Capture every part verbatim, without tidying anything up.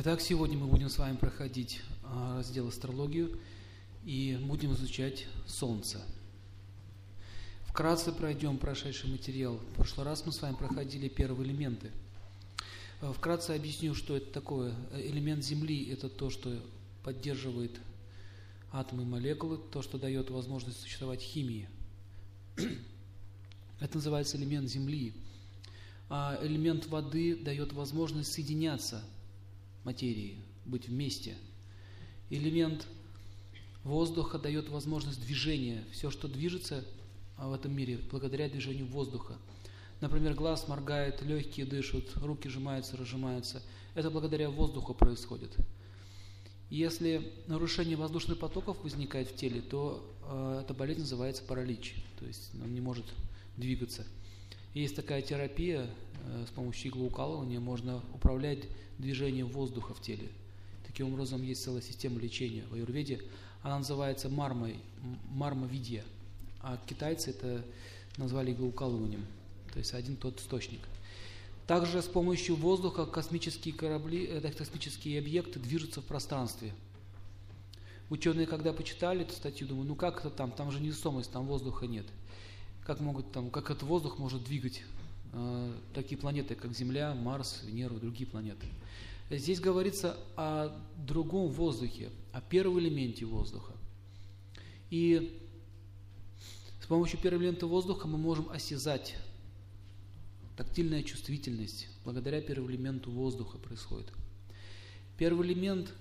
Итак, сегодня мы будем с вами проходить раздел астрологию и будем изучать Солнце. Вкратце пройдем прошедший материал. В прошлый раз мы с вами проходили первые элементы. Вкратце объясню, что это такое. Элемент Земли – это то, что поддерживает атомы и молекулы, то, что дает возможность существовать химии. Это называется элемент Земли. А элемент воды дает возможность соединяться материи, быть вместе. Элемент воздуха дает возможность движения. Все, что движется в этом мире, благодаря движению воздуха. Например, глаз моргает, легкие дышат, руки сжимаются, разжимаются. Это благодаря воздуху происходит. Если нарушение воздушных потоков возникает в теле, то э, эта болезнь называется паралич. То есть он не может двигаться. Есть такая терапия, э, с помощью иглоукалывания можно управлять движением воздуха в теле. Таким образом, есть целая система лечения в аюрведе. Она называется мармой, мармавидья. А китайцы это назвали иглоукалыванием. То есть один тот источник. Также с помощью воздуха космические корабли, это космические объекты движутся в пространстве. Ученые, когда почитали эту статью, думают, ну как это там, там же невесомость, там воздуха нет. Как могут там, как этот воздух может двигать э, такие планеты, как Земля, Марс, Венера и другие планеты. Здесь говорится о другом воздухе, о первом элементе воздуха. И с помощью первого элемента воздуха мы можем осязать. Тактильная чувствительность благодаря первому элементу воздуха происходит. Первый элемент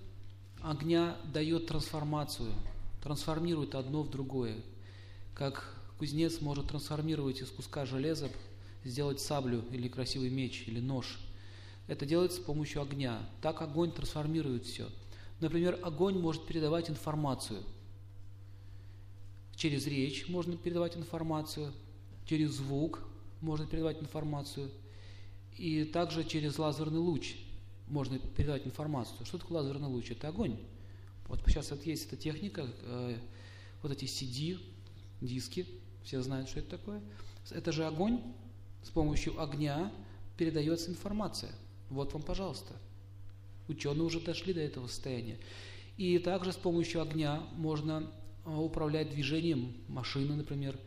огня дает трансформацию, трансформирует одно в другое. Как кузнец может трансформировать из куска железа, сделать саблю или красивый меч, или нож. Это делается с помощью огня. Так огонь трансформирует все. Например, огонь может передавать информацию. Через речь можно передавать информацию, через звук можно передавать информацию, и также через лазерный луч можно передавать информацию. Что такое лазерный луч? Это огонь. Вот сейчас вот есть эта техника, э, вот эти си ди, диски, все знают, что это такое. Это же огонь, с помощью огня передается информация. Вот вам, пожалуйста. Ученые уже дошли до этого состояния. И также с помощью огня можно управлять движением машины, например.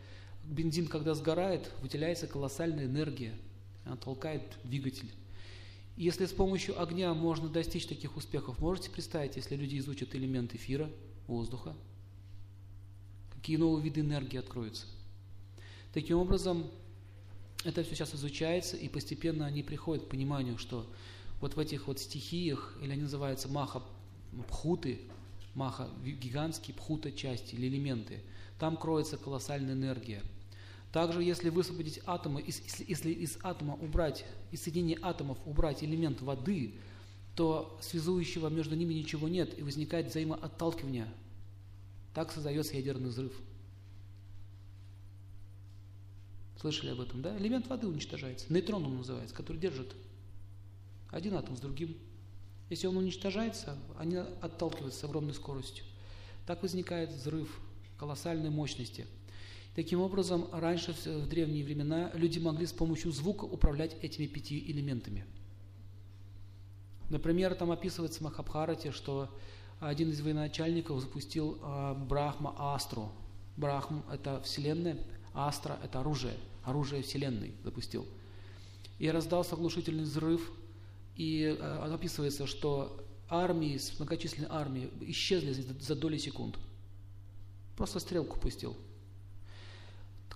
Бензин, когда сгорает, выделяется колоссальная энергия, она толкает двигатель. Если с помощью огня можно достичь таких успехов, можете представить, если люди изучат элемент эфира, воздуха, какие новые виды энергии откроются. Таким образом, это все сейчас изучается, и постепенно они приходят к пониманию, что вот в этих вот стихиях, или они называются махабхуты, маха – гигантские, пхута – части или элементы. Там кроется колоссальная энергия. Также, если высвободить атомы, если, если из атома убрать, из соединения атомов убрать элемент воды, то связующего между ними ничего нет, и возникает взаимоотталкивание. Так создается ядерный взрыв. Слышали об этом, да? Элемент воды уничтожается. Нейтрон он называется, который держит один атом с другим. Если он уничтожается, они отталкиваются с огромной скоростью. Так возникает взрыв колоссальной мощности. Таким образом, раньше, в древние времена, люди могли с помощью звука управлять этими пяти элементами. Например, там описывается в Махабхарате, что один из военачальников запустил Брахма-астру. Брахма – это Вселенная, Астра – это оружие. Оружие Вселенной запустил. И раздался оглушительный взрыв. И э, описывается, что армии, многочисленные армии исчезли за, за доли секунд. Просто стрелку пустил.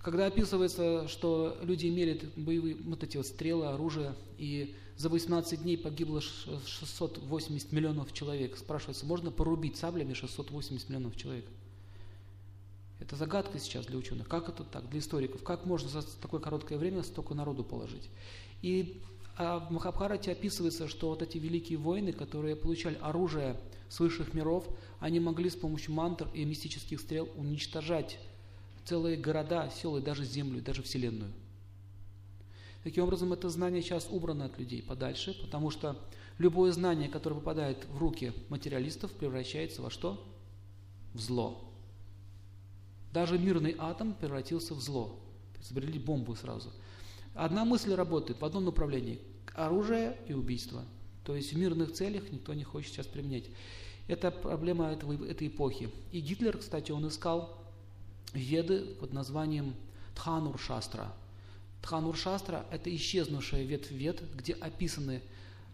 Когда описывается, что люди имели боевые вот эти вот стрелы, оружие, и за восемнадцать дней погибло шестьсот восемьдесят миллионов человек, спрашивается, можно порубить саблями шестьсот восемьдесят миллионов человек? Это загадка сейчас для ученых. Как это так? Для историков. Как можно за такое короткое время столько народу положить? И а в Махабхарате описывается, что вот эти великие воины, которые получали оружие с высших миров, они могли с помощью мантр и мистических стрел уничтожать целые города, села и даже землю, и даже вселенную. Таким образом, это знание сейчас убрано от людей подальше, потому что любое знание, которое попадает в руки материалистов, превращается во что? В зло. Даже мирный атом превратился в зло. Изобрели бомбу сразу. Одна мысль работает в одном направлении – оружие и убийство. То есть в мирных целях никто не хочет сейчас применять. Это проблема этого, этой эпохи. И Гитлер, кстати, он искал веды под названием Тхануршастра. Тхануршастра – это исчезнувшая ветвь вед, где описаны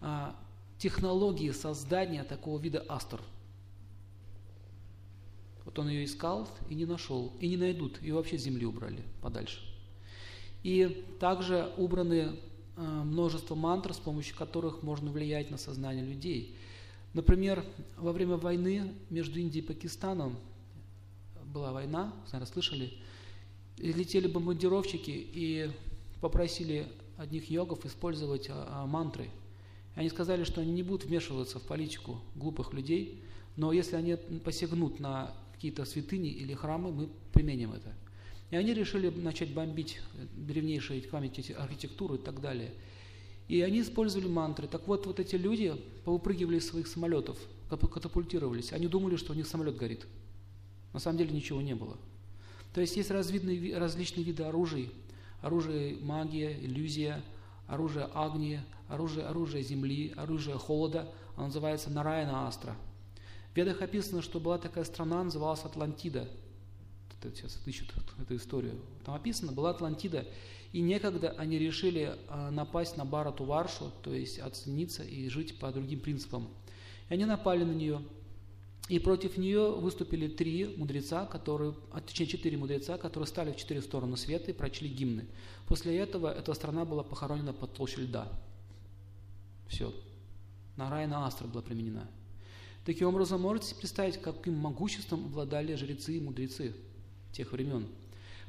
а, технологии создания такого вида астр. Вот он ее искал и не нашел, и не найдут, ее вообще с земли убрали подальше. И также убраны а, множество мантр, с помощью которых можно влиять на сознание людей. Например, во время войны между Индией и Пакистаном была война, наверное, слышали, и летели бомбардировщики и попросили одних йогов использовать а, а, мантры. И они сказали, что они не будут вмешиваться в политику глупых людей, но если они посягнут на какие-то святыни или храмы, мы применим это. И они решили начать бомбить древнейшие памятники архитектуры и так далее. И они использовали мантры. Так вот, вот эти люди повыпрыгивали из своих самолетов, катапультировались. Они думали, что у них самолет горит. На самом деле ничего не было. То есть есть различные, различные виды оружий. Оружие магия, иллюзия, оружие агния, оружие, оружие земли, оружие холода. Оно называется Нараяна Астра. В ведах описано, что была такая страна, называлась Атлантида. Это сейчас ищут эту историю. Там описано, была Атлантида. И некогда они решили напасть на Бхарату-Варшу, то есть отсоединиться и жить по другим принципам. И они напали на нее. И против нее выступили три мудреца, которые, точнее четыре мудреца, которые стали в четыре стороны света и прочли гимны. После этого эта страна была похоронена под толщей льда. Все. Нараяна Астра была применена. Таким образом, можете представить, каким могуществом обладали жрецы и мудрецы тех времен.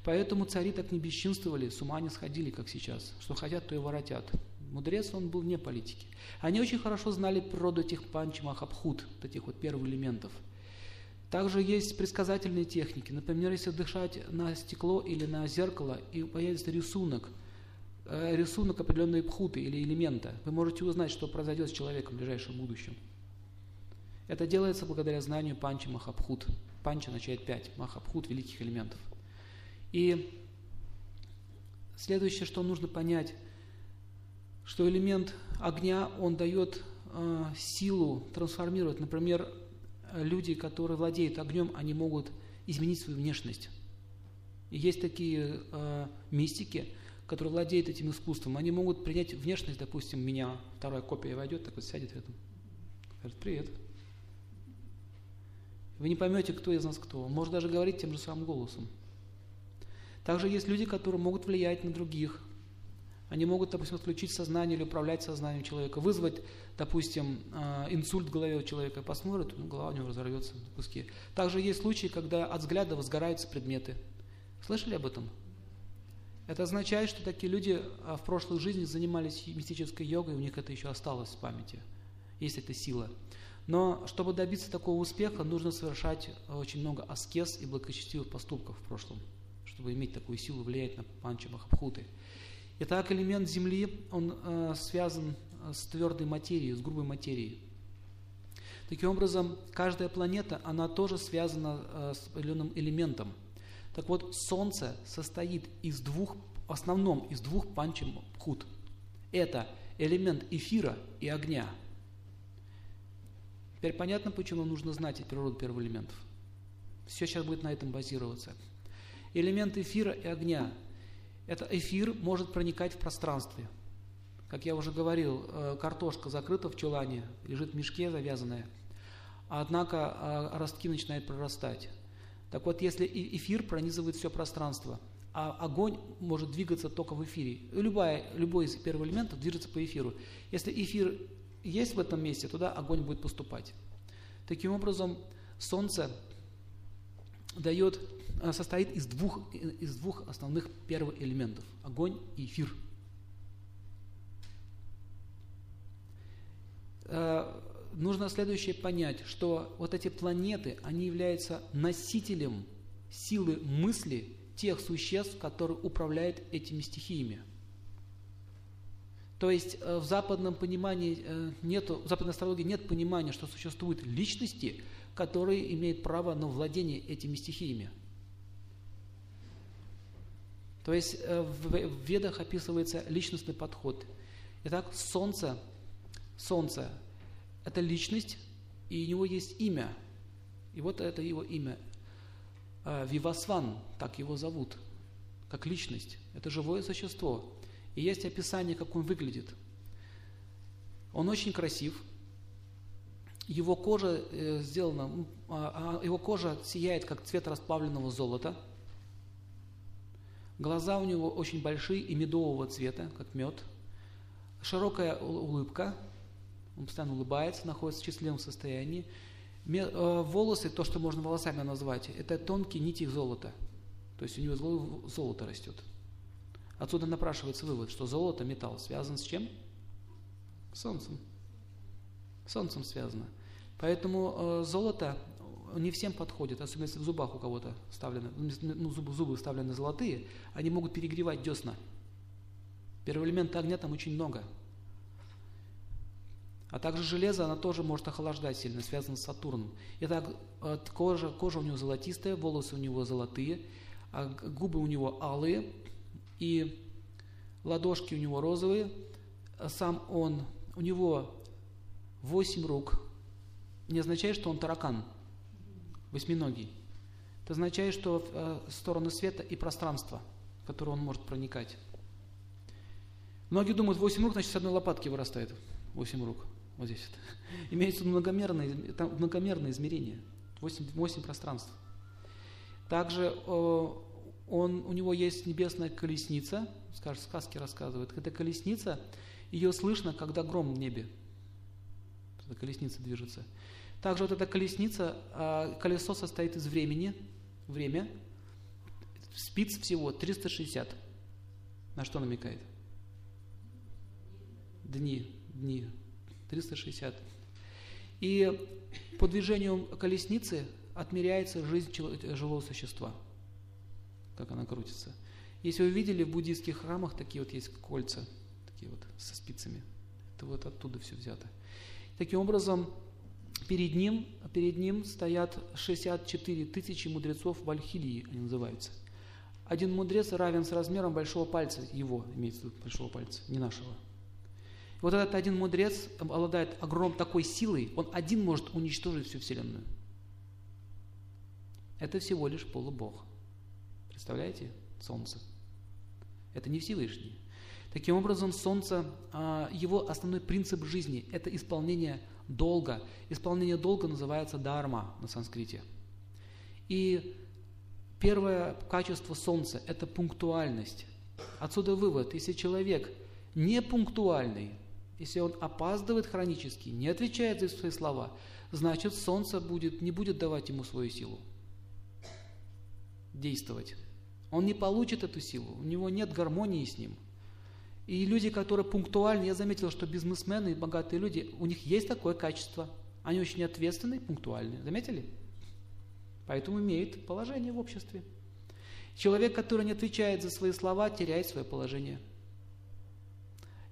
Поэтому цари так не бесчинствовали, с ума не сходили, как сейчас. Что хотят, то и воротят. Мудрец, он был вне политики. Они очень хорошо знали природу этих панча махабхут, этих вот первых элементов. Также есть предсказательные техники. Например, если дышать на стекло или на зеркало, и появится рисунок, рисунок определенной бхуты или элемента, вы можете узнать, что произойдет с человеком в ближайшем будущем. Это делается благодаря знанию панча махабхут. Панча означает пять, махабхут – великих элементов. И следующее, что нужно понять, что элемент огня, он дает э, силу трансформировать. Например, люди, которые владеют огнем, они могут изменить свою внешность. И есть такие э, мистики, которые владеют этим искусством. Они могут принять внешность, допустим, меня. Вторая копия войдет, так вот сядет рядом. Говорит, привет. Вы не поймете, кто из нас кто. Он может даже говорить тем же самым голосом. Также есть люди, которые могут влиять на других. Они могут, допустим, отключить сознание или управлять сознанием человека, вызвать, допустим, инсульт в голове у человека, посмотрит, ну, голова у него разорвется на куски. Также есть случаи, когда от взгляда возгораются предметы. Слышали об этом? Это означает, что такие люди в прошлой жизни занимались мистической йогой, у них это еще осталось в памяти, есть эта сила. Но чтобы добиться такого успеха, нужно совершать очень много аскез и благочестивых поступков в прошлом, чтобы иметь такую силу, влиять на панча махабхуты. Итак, элемент земли, он э, связан с твердой материей, с грубой материей. Таким образом, каждая планета, она тоже связана э, с определенным элементом. Так вот, Солнце состоит из двух, в основном из двух панча махабхут. Это элемент эфира и огня. Теперь понятно, почему нужно знать природу первых элементов. Все сейчас будет на этом базироваться. Элемент эфира и огня. Это эфир может проникать в пространстве. Как я уже говорил, картошка закрыта в чулане, лежит в мешке завязанная, однако ростки начинают прорастать. Так вот, если эфир пронизывает все пространство, а огонь может двигаться только в эфире. Любая, любой из первых элементов движется по эфиру. Если эфир есть в этом месте, туда огонь будет поступать. Таким образом, Солнце дает... состоит из двух, из двух основных первых элементов – огонь и эфир. Э, нужно следующее понять, что вот эти планеты, они являются носителем силы мысли тех существ, которые управляют этими стихиями. То есть э, в западном понимании э, нету, в западной астрологии нет понимания, что существуют личности, которые имеют право на владение этими стихиями. То есть в ведах описывается личностный подход. Итак, Солнце Солнце – это личность, и у него есть имя. И вот это его имя. Вивасван, так его зовут, как личность. Это живое существо. И есть описание, как он выглядит. Он очень красив. Его кожа сделана, его кожа сияет, как цвет расплавленного золота. Глаза у него очень большие и медового цвета, как мед. Широкая улыбка. Он постоянно улыбается, находится в счастливом состоянии. Волосы, то, что можно волосами назвать, это тонкие нити золота. То есть у него золото растет. Отсюда напрашивается вывод, что золото, металл связан с чем? С солнцем. С солнцем связано. Поэтому золото не всем подходит, особенно если в зубах у кого-то вставлены, ну, зубы, зубы вставлены золотые, они могут перегревать десна. Первый элемент огня там очень много. А также железо, она тоже может охлаждать сильно, связано с Сатурном. Итак, кожа, кожа у него золотистая, волосы у него золотые, губы у него алые, и ладошки у него розовые. Сам он, у него восемь рук. Не означает, что он таракан, восьминогий. Это означает, что в сторону света и пространства, в которое он может проникать. Многие думают, восемь рук, значит, с одной лопатки вырастает. восемь рук. Вот здесь это. Имеется многомерное, там многомерное измерение. восемь, восемь пространств. Также он, у него есть небесная колесница. Скажешь, сказки рассказывают. Эта колесница, ее слышно, когда гром в небе. Эта колесница движется. Также вот эта колесница, колесо состоит из времени. Время. Спиц всего триста шестьдесят. На что намекает? Дни. Дни. триста шестьдесят. И по движению колесницы отмеряется жизнь живого существа. Как она крутится. Если вы видели, в буддийских храмах такие вот есть кольца. Такие вот со спицами. Это вот оттуда все взято. Таким образом, перед ним, перед ним стоят шестьдесят четыре тысячи мудрецов Вальхилии, они называются. Один мудрец равен с размером большого пальца его, имеется в виду большого пальца, не нашего. Вот этот один мудрец обладает огромной такой силой, он один может уничтожить всю Вселенную. Это всего лишь полубог. Представляете? Солнце. Это не Всевышний. Таким образом, Солнце, его основной принцип жизни – это исполнение долга. Исполнение долга называется дхарма на санскрите. И первое качество Солнца – это пунктуальность. Отсюда вывод, если человек не пунктуальный, если он опаздывает хронически, не отвечает за свои слова, значит, Солнце будет, не будет давать ему свою силу действовать. Он не получит эту силу, у него нет гармонии с ним. И люди, которые пунктуальны, я заметил, что бизнесмены и богатые люди, у них есть такое качество. Они очень ответственны и пунктуальны. Заметили? Поэтому имеют положение в обществе. Человек, который не отвечает за свои слова, теряет свое положение.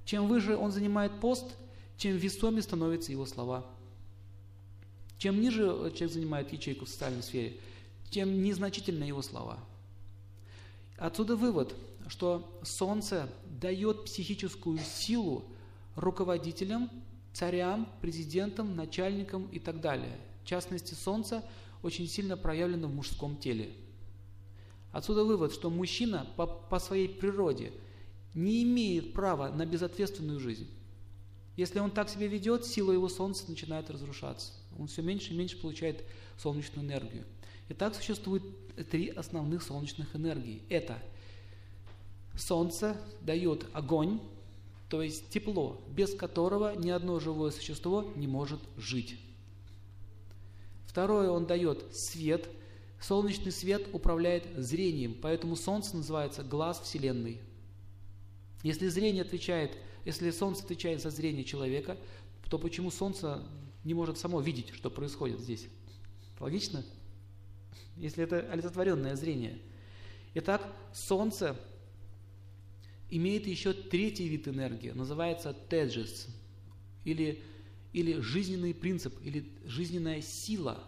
Чем выше он занимает пост, чем весомее становятся его слова. Чем ниже человек занимает ячейку в социальной сфере, тем незначительны его слова. Отсюда вывод, что Солнце дает психическую силу руководителям, царям, президентам, начальникам и так далее. В частности, Солнце очень сильно проявлено в мужском теле. Отсюда вывод, что мужчина по, по своей природе не имеет права на безответственную жизнь. Если он так себя ведет, сила его Солнца начинает разрушаться. Он все меньше и меньше получает солнечную энергию. Итак, существует три основных солнечных энергии. Это Солнце дает огонь, то есть тепло, без которого ни одно живое существо не может жить. Второе, он дает свет. Солнечный свет управляет зрением, поэтому Солнце называется глаз Вселенной. Если зрение отвечает, если Солнце отвечает за зрение человека, то почему Солнце не может само видеть, что происходит здесь? Логично? Если это олицетворенное зрение. Итак, Солнце имеет еще третий вид энергии, называется Теджас, или, или жизненный принцип, или жизненная сила.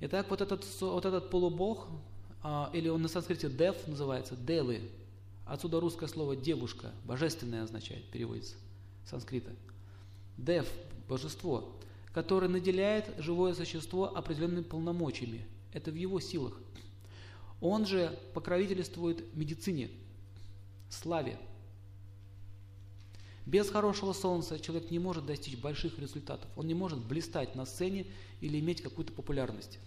Итак, вот этот, вот этот полубог, или он на санскрите Дев называется, Девы, отсюда русское слово «девушка», «божественное» означает, переводится с санскрита. Дев – божество, которое наделяет живое существо определенными полномочиями. Это в его силах. Он же покровительствует медицине, славе. Без хорошего солнца человек не может достичь больших результатов. Он не может блистать на сцене или иметь какую-то популярность.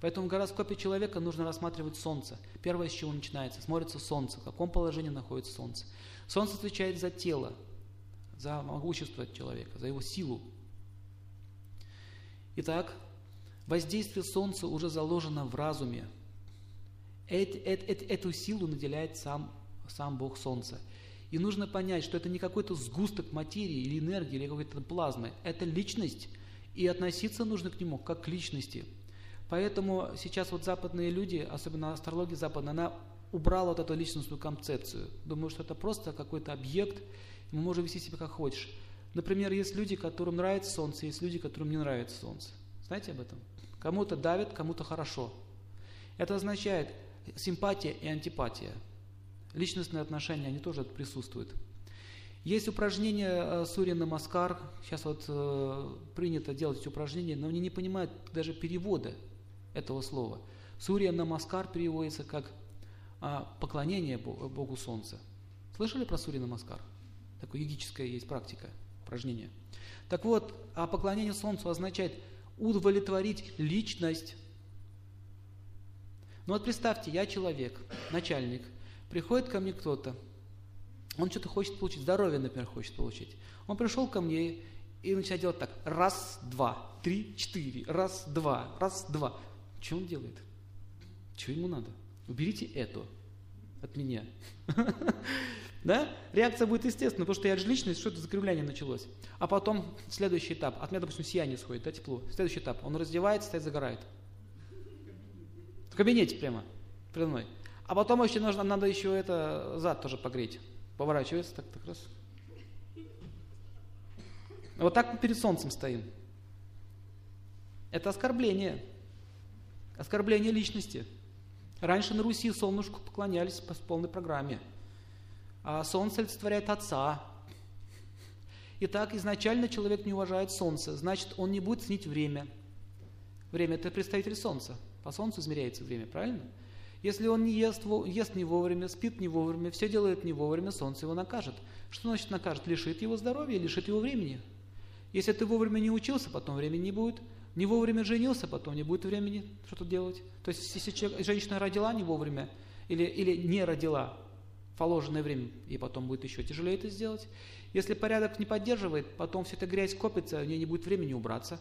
Поэтому в гороскопе человека нужно рассматривать солнце. Первое, с чего начинается, смотрится солнце, в каком положении находится солнце. Солнце отвечает за тело, за могущество человека, за его силу. Итак, воздействие солнца уже заложено в разуме. Эт, эт, эт, эту силу наделяет сам, сам Бог Солнца. И нужно понять, что это не какой-то сгусток материи или энергии, или какой-то плазмы. Это личность, и относиться нужно к нему как к личности. Поэтому сейчас вот западные люди, особенно астрология западная, она убрала вот эту личностную концепцию. Думаю, что это просто какой-то объект, и мы можем вести себя как хочешь. Например, есть люди, которым нравится солнце, есть люди, которым не нравится солнце. Знаете об этом? Кому-то давит, кому-то хорошо. Это означает симпатия и антипатия. Личностные отношения, они тоже присутствуют. Есть упражнение «Сурья намаскар». Сейчас вот э, принято делать упражнение, но они не понимают даже перевода этого слова. «Сурья намаскар» переводится как э, «поклонение Богу, Богу Солнца». Слышали про «Сурья намаскар»? Такое йогическое есть практика, упражнение. Так вот, а поклонение Солнцу означает удовлетворить личность. Ну вот представьте, я человек, начальник, приходит ко мне кто-то, он что-то хочет получить, здоровье, например, хочет получить. Он пришел ко мне и начинает делать так, раз, два, три, четыре, раз, два, раз, два. Что он делает? Что ему надо? Уберите эту от меня. Да? Реакция будет естественная, потому что я же личность, что-то закривляние началось. А потом следующий этап, от меня, допустим, сияние сходит, да, тепло. Следующий этап, он раздевается, стоит, загорает. В кабинете прямо, передо мной. А потом еще нужно, надо еще это, зад тоже погреть. Поворачивается так, так раз. Вот так мы перед солнцем стоим. Это оскорбление. Оскорбление личности. Раньше на Руси солнышку поклонялись по полной программе. А солнце олицетворяет отца. Итак, изначально человек не уважает солнце. Значит, он не будет ценить время. Время – это представитель солнца. По солнцу измеряется время, правильно? Если он не ест, ест не вовремя, спит не вовремя, все делает не вовремя, солнце его накажет. Что значит накажет? Лишит его здоровья, лишит его времени. Если ты вовремя не учился, потом времени не будет. Не вовремя женился, потом не будет времени что-то делать. То есть, если человек, женщина родила не вовремя, или, или не родила в положенное время, и потом будет еще тяжелее это сделать. Если порядок не поддерживает, потом вся эта грязь копится, у нее не будет времени убраться.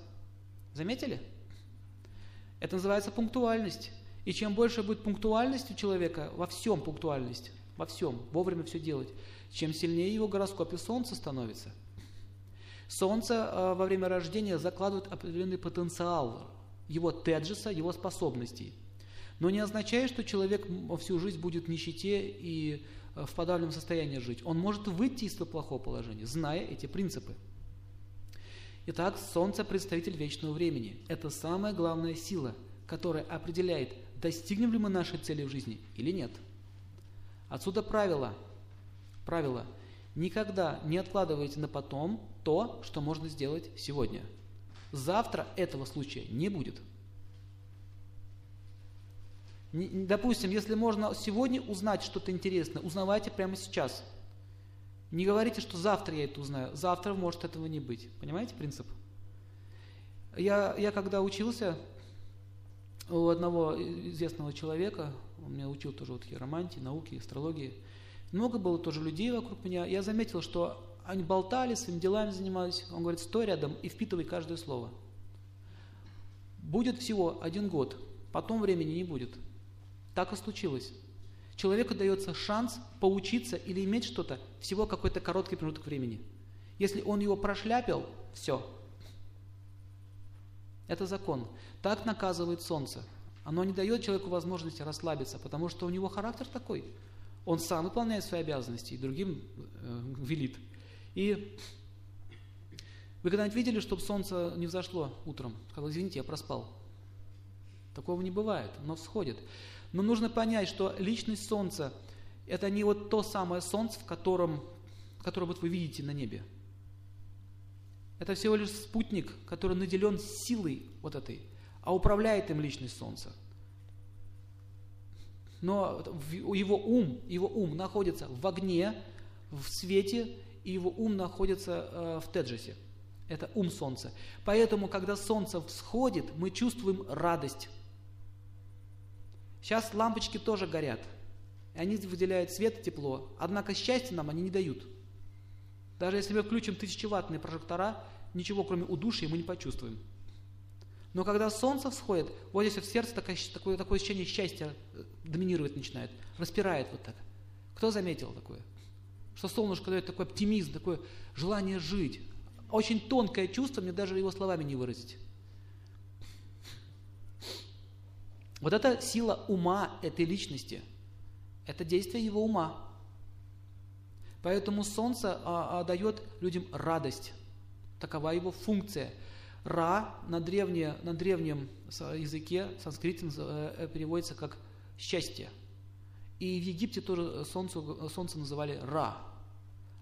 Заметили? Это называется пунктуальность. И чем больше будет пунктуальность у человека, во всем пунктуальность, во всем, вовремя все делать, чем сильнее его гороскопе солнце становится. Солнце во время рождения закладывает определенный потенциал его теджаса, его способностей. Но не означает, что человек всю жизнь будет в нищете и в подавленном состоянии жить. Он может выйти из этого плохого положения, зная эти принципы. Итак, солнце – представитель вечного времени. Это самая главная сила, которая определяет, достигнем ли мы нашей цели в жизни или нет. Отсюда правило. Правило. Никогда не откладывайте на потом то, что можно сделать сегодня. Завтра этого случая не будет. Допустим, если можно сегодня узнать что-то интересное, узнавайте прямо сейчас. Не говорите, что завтра я это узнаю. Завтра может этого не быть. Понимаете принцип? Я, я когда учился... У одного известного человека, он меня учил тоже вот хиромантии, науки, астрологии, много было тоже людей вокруг меня. Я заметил, что они болтали, своими делами занимались. Он говорит, стой рядом и впитывай каждое слово. Будет всего один год, потом времени не будет. Так и случилось. Человеку дается шанс поучиться или иметь что-то всего какой-то короткий промежуток времени. Если он его прошляпил, все. Это закон. Так наказывает солнце. Оно не дает человеку возможности расслабиться, потому что у него характер такой. Он сам выполняет свои обязанности и другим э, велит. И вы когда-нибудь видели, чтобы солнце не взошло утром? Сказал, извините, я проспал. Такого не бывает, оно всходит. Но нужно понять, что личность солнца – это не вот то самое солнце, в котором, которое вот вы видите на небе. Это всего лишь спутник, который наделен силой вот этой, а управляет им личность Солнца. Но его ум, его ум находится в огне, в свете, и его ум находится в Теджасе. Это ум Солнца. Поэтому, когда Солнце всходит, мы чувствуем радость. Сейчас лампочки тоже горят. Они выделяют свет и тепло. Однако счастья нам они не дают. Даже если мы включим тысячеваттные прожектора, ничего кроме удушья мы не почувствуем. Но когда солнце всходит, вот здесь вот в сердце такое, такое, такое ощущение счастья доминировать начинает, распирает вот так. Кто заметил такое? Что солнышко дает такой оптимизм, такое желание жить. Очень тонкое чувство, мне даже его словами не выразить. Вот это сила ума этой личности. Это действие его ума. Поэтому солнце а, а, дает людям радость. Такова его функция. Ра на, древне, на древнем языке, санскрите, переводится как счастье. И в Египте тоже солнце, солнце называли Ра.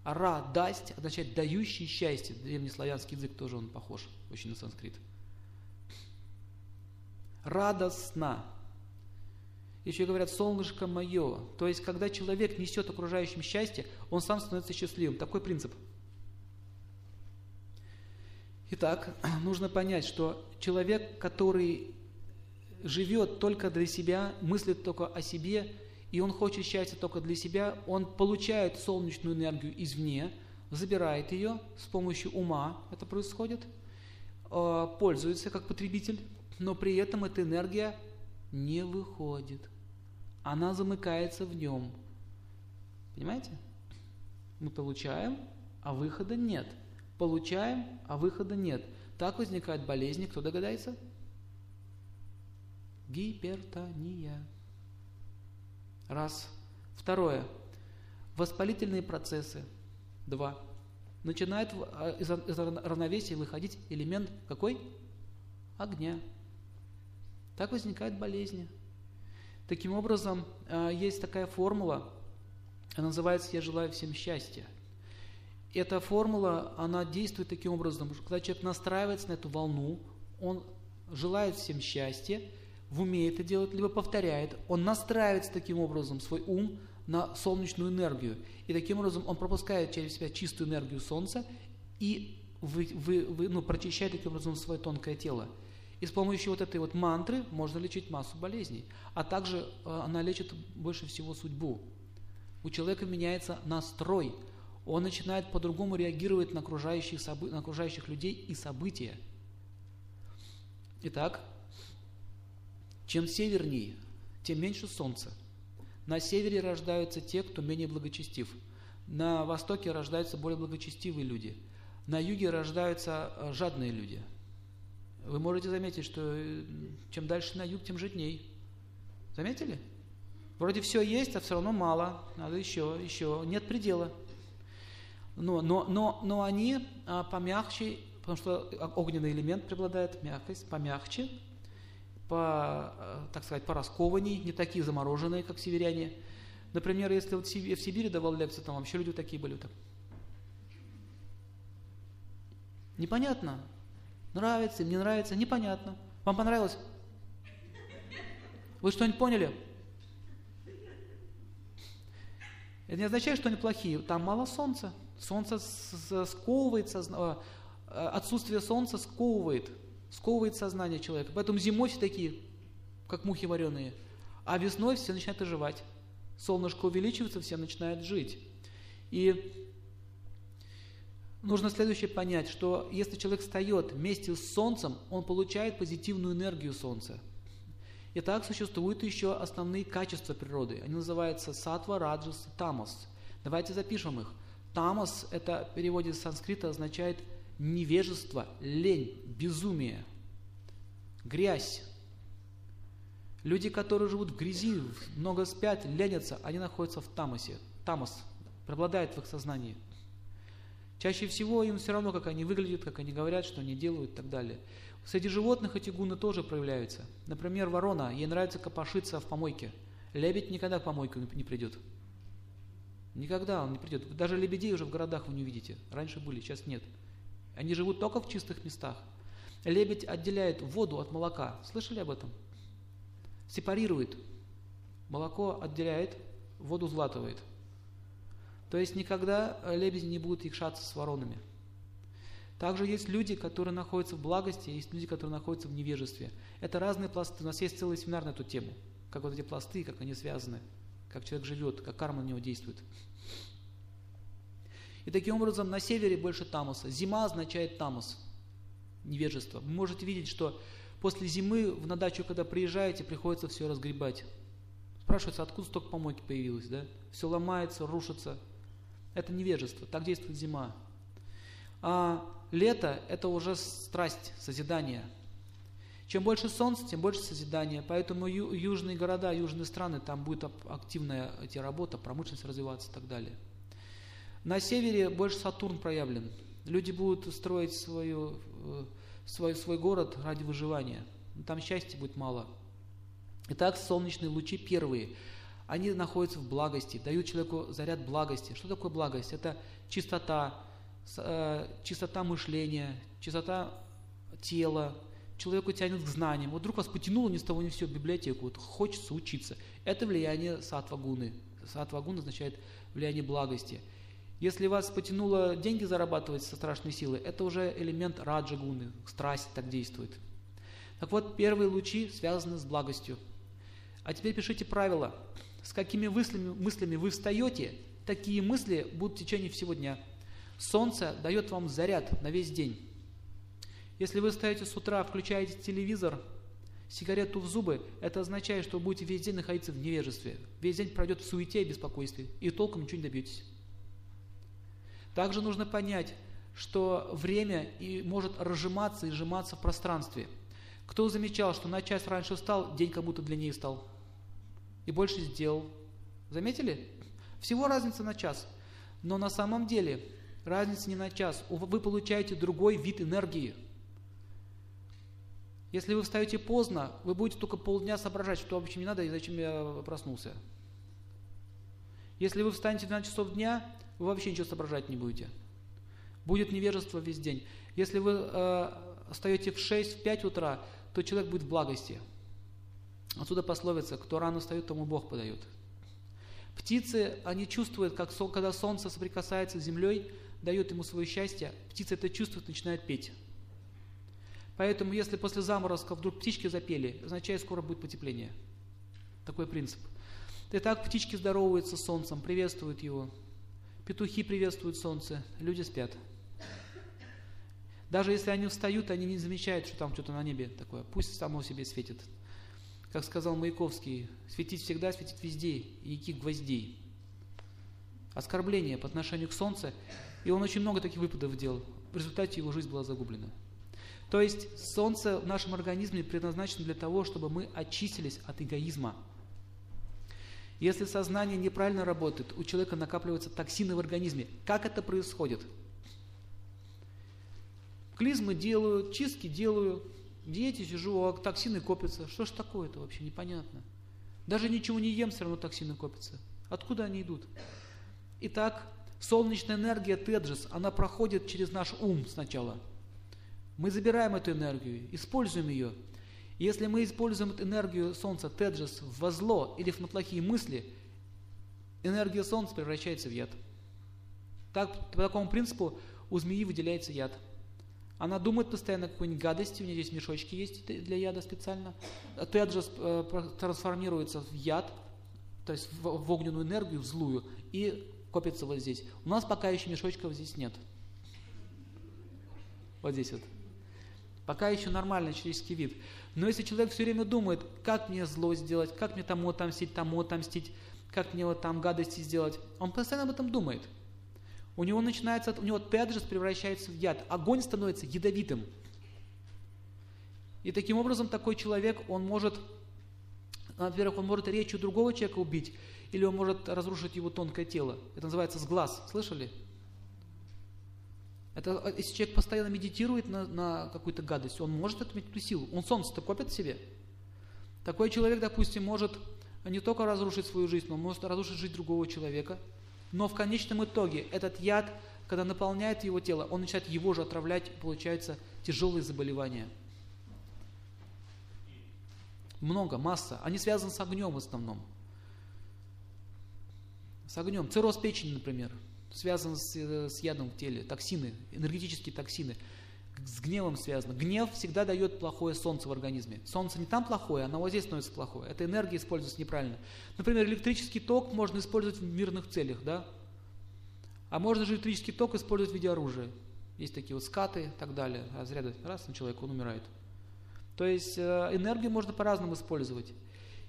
А Ра дасть означает дающий счастье. Древнеславянский язык тоже он похож очень на санскрит. Радостно. Еще говорят, солнышко мое. То есть, когда человек несет окружающим счастье, он сам становится счастливым. Такой принцип. Итак, нужно понять, что человек, который живет только для себя, мыслит только о себе, и он хочет счастья только для себя, он получает солнечную энергию извне, забирает ее с помощью ума, это происходит, пользуется как потребитель, но при этом эта энергия не выходит. Она замыкается в нем. Понимаете? Мы получаем, а выхода нет. Получаем, а выхода нет. Так возникают болезни. Кто догадается? Гипертония. Раз. Второе. Воспалительные процессы. Два. Начинает из равновесия выходить элемент какой? Огня. Так возникают болезни. Таким образом, есть такая формула, она называется «Я желаю всем счастья». Эта формула, она действует таким образом, что когда человек настраивается на эту волну, он желает всем счастья, умеет это делать, либо повторяет, он настраивается таким образом свой ум на солнечную энергию. И таким образом он пропускает через себя чистую энергию Солнца и вы, вы, вы, ну, прочищает таким образом свое тонкое тело. И с помощью вот этой вот мантры можно лечить массу болезней. А также она лечит больше всего судьбу. У человека меняется настрой. Он начинает по-другому реагировать на окружающих, собы- на окружающих людей и события. Итак, чем севернее, тем меньше солнца. На севере рождаются те, кто менее благочестив. На востоке рождаются более благочестивые люди. На юге рождаются жадные люди. Вы можете заметить, что чем дальше на юг, тем жадней. Заметили? Вроде все есть, а все равно мало. Надо еще, еще. Нет предела. Но, но, но, но они а, помягче, потому что огненный элемент преобладает, мягкость, помягче, по, а, так сказать, пораскованней, не такие замороженные, как северяне. Например, если вот в Сибири давал лекцию, там вообще люди такие были. Так. Непонятно. Нравится, им не нравится, непонятно. Вам понравилось? Вы что-нибудь поняли? Это не означает, что они плохие. Там мало солнца. Солнце сковывает сознание, отсутствие солнца сковывает, сковывает сознание человека. Поэтому зимой все такие, как мухи вареные, а весной все начинают оживать. Солнышко увеличивается, все начинают жить. И нужно следующее понять, что если человек встает вместе с солнцем, он получает позитивную энергию солнца. Итак, существуют еще основные качества природы. Они называются сатва, раджас, тамас. Давайте запишем их. Тамас, это в переводе с санскрита означает невежество, лень, безумие, грязь. Люди, которые живут в грязи, много спят, ленятся, они находятся в тамасе. Тамас преобладает в их сознании. Чаще всего им все равно, как они выглядят, как они говорят, что они делают и так далее. Среди животных эти гуны тоже проявляются. Например, ворона, ей нравится копошиться в помойке. Лебедь никогда в помойку не придет. Никогда он не придет. Даже лебедей уже в городах вы не увидите. Раньше были, сейчас нет. Они живут только в чистых местах. Лебедь отделяет воду от молока. Слышали об этом? Сепарирует. Молоко отделяет, воду златывает. То есть никогда лебеди не будут якшаться с воронами. Также есть люди, которые находятся в благости, есть люди, которые находятся в невежестве. Это разные пласты. У нас есть целый семинар на эту тему. Как вот эти пласты, как они связаны, как человек живет, как карма на него действует. И таким образом на севере больше тамаса. Зима означает тамас, невежество. Вы можете видеть, что после зимы на дачу, когда приезжаете, приходится все разгребать. Спрашивается, откуда столько помойки появилось, да? Все ломается, рушится. Это невежество, так действует зима. А лето – это уже страсть, созидание. Чем больше солнца, тем больше созидания. Поэтому ю- южные города, южные страны, там будет активная эти работа, промышленность развиваться и так далее. На севере больше Сатурн проявлен. Люди будут строить свою, свой, свой город ради выживания. Там счастья будет мало. Итак, солнечные лучи первые. Они находятся в благости, дают человеку заряд благости. Что такое благость? Это чистота, чистота мышления, чистота тела. Человеку тянет к знаниям. Вот вдруг вас потянуло ни с того ни с сего в библиотеку. Вот хочется учиться. Это влияние сатва-гуны. Сатва-гуна означает влияние благости. Если вас потянуло деньги зарабатывать со страшной силой, это уже элемент раджа-гуны, страсть так действует. Так вот, первые лучи связаны с благостью. А теперь пишите правила. С какими мыслями, мыслями вы встаете, такие мысли будут в течение всего дня. Солнце дает вам заряд на весь день. Если вы встаете с утра, включаете телевизор, сигарету в зубы, это означает, что вы будете весь день находиться в невежестве. Весь день пройдет в суете и беспокойстве, и толком ничего не добьетесь. Также нужно понять, что время и может разжиматься и сжиматься в пространстве. Кто замечал, что на час раньше встал, день как будто длиннее стал. И больше сделал. Заметили? Всего разница на час. Но на самом деле разница не на час. Вы получаете другой вид энергии. Если вы встаете поздно, вы будете только полдня соображать, что вообще мне надо и зачем я проснулся. Если вы встанете в двенадцать часов дня, вы вообще ничего соображать не будете. Будет невежество весь день. Если вы э, встаете в шесть, в пять утра, то человек будет в благости. Отсюда пословица: кто рано встает, тому Бог подает. Птицы, они чувствуют, как сол, когда солнце соприкасается с землей, дает ему свое счастье. Птицы это чувствуют, начинают петь. Поэтому, если после заморозка вдруг птички запели, означает, скоро будет потепление. Такой принцип. Итак, птички здороваются с солнцем, приветствуют его. Петухи приветствуют солнце, люди спят. Даже если они встают, они не замечают, что там что-то на небе такое. Пусть само себе светит. Как сказал Маяковский, светить всегда, светит везде, и никаких гвоздей. Оскорбление по отношению к солнцу, и он очень много таких выпадов делал. В результате его жизнь была загублена. То есть солнце в нашем организме предназначено для того, чтобы мы очистились от эгоизма. Если сознание неправильно работает, у человека накапливаются токсины в организме. Как это происходит? Клизмы делаю, чистки делаю, в диете сижу, а токсины копятся. Что ж такое-то вообще, непонятно. Даже ничего не ем, все равно токсины копятся. Откуда они идут? Итак, солнечная энергия Теджас, она проходит через наш ум сначала. Мы забираем эту энергию, используем ее. Если мы используем энергию солнца Теджас во зло или на плохие мысли, энергия солнца превращается в яд. Так, по такому принципу у змеи выделяется яд. Она думает постоянно о какой-нибудь гадости, у нее здесь мешочки есть для яда специально. Теджас э, трансформируется в яд, то есть в, в огненную энергию, в злую, и копится вот здесь. У нас пока еще мешочков здесь нет. Вот здесь вот. Пока еще нормальный человеческий вид. Но если человек все время думает, как мне зло сделать, как мне тому отомстить, тому отомстить, как мне вот там гадости сделать, он постоянно об этом думает. У него начинается, у него теджас превращается в яд, огонь становится ядовитым. И таким образом такой человек, он может, во-первых, он может речью другого человека убить, или он может разрушить его тонкое тело. Это называется сглаз, слышали? Это, если человек постоянно медитирует на, на какую-то гадость, он может отметить эту силу. Он солнце-то копит в себе. Такой человек, допустим, может не только разрушить свою жизнь, но может разрушить жизнь другого человека. Но в конечном итоге этот яд, когда наполняет его тело, он начинает его же отравлять, получается тяжелые заболевания. Много, масса. Они связаны с огнем в основном. С огнем. Цирроз печени, например, связан с, с ядом в теле. Токсины, энергетические токсины. С гневом связано. Гнев всегда дает плохое солнце в организме. Солнце не там плохое, оно вот здесь становится плохое. Эта энергия используется неправильно. Например, электрический ток можно использовать в мирных целях, да? А можно же электрический ток использовать в виде оружия. Есть такие вот скаты и так далее. Разряды. Раз, на человека, он умирает. То есть энергию можно по-разному использовать.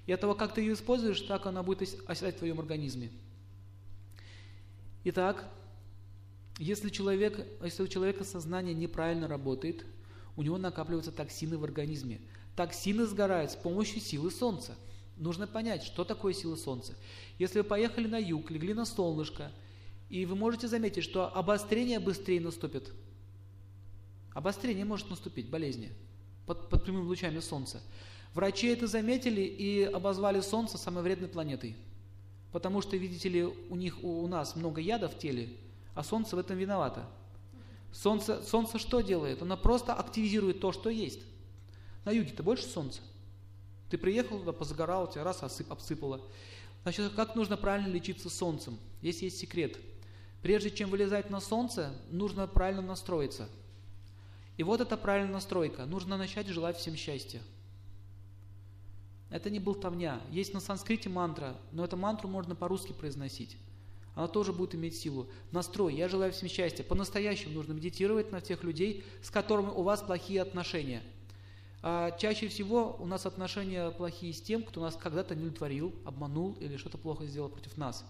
И от того, как ты ее используешь, так она будет оседать в твоем организме. Итак, если, человек, если у человека сознание неправильно работает, у него накапливаются токсины в организме. Токсины сгорают с помощью силы солнца. Нужно понять, что такое сила солнца. Если вы поехали на юг, легли на солнышко, и вы можете заметить, что обострение быстрее наступит. Обострение может наступить, болезни. Под, под прямыми лучами солнца. Врачи это заметили и обозвали солнце самой вредной планетой. Потому что, видите ли, у них, у, у нас много яда в теле, а солнце в этом виновато. Солнце, солнце что делает? Оно просто активизирует то, что есть. На юге-то больше солнца. Ты приехал туда, позагорал, тебя раз осып, обсыпало. Значит, как нужно правильно лечиться солнцем? Здесь есть секрет. Прежде чем вылезать на солнце, нужно правильно настроиться. И вот это правильная настройка. Нужно начать желать всем счастья. Это не болтовня. Есть на санскрите мантра, но эту мантру можно по-русски произносить. Она тоже будет иметь силу. Настрой. Я желаю всем счастья. По-настоящему нужно медитировать на тех людей, с которыми у вас плохие отношения. А чаще всего у нас отношения плохие с тем, кто нас когда-то не удовлетворил, обманул или что-то плохо сделал против нас.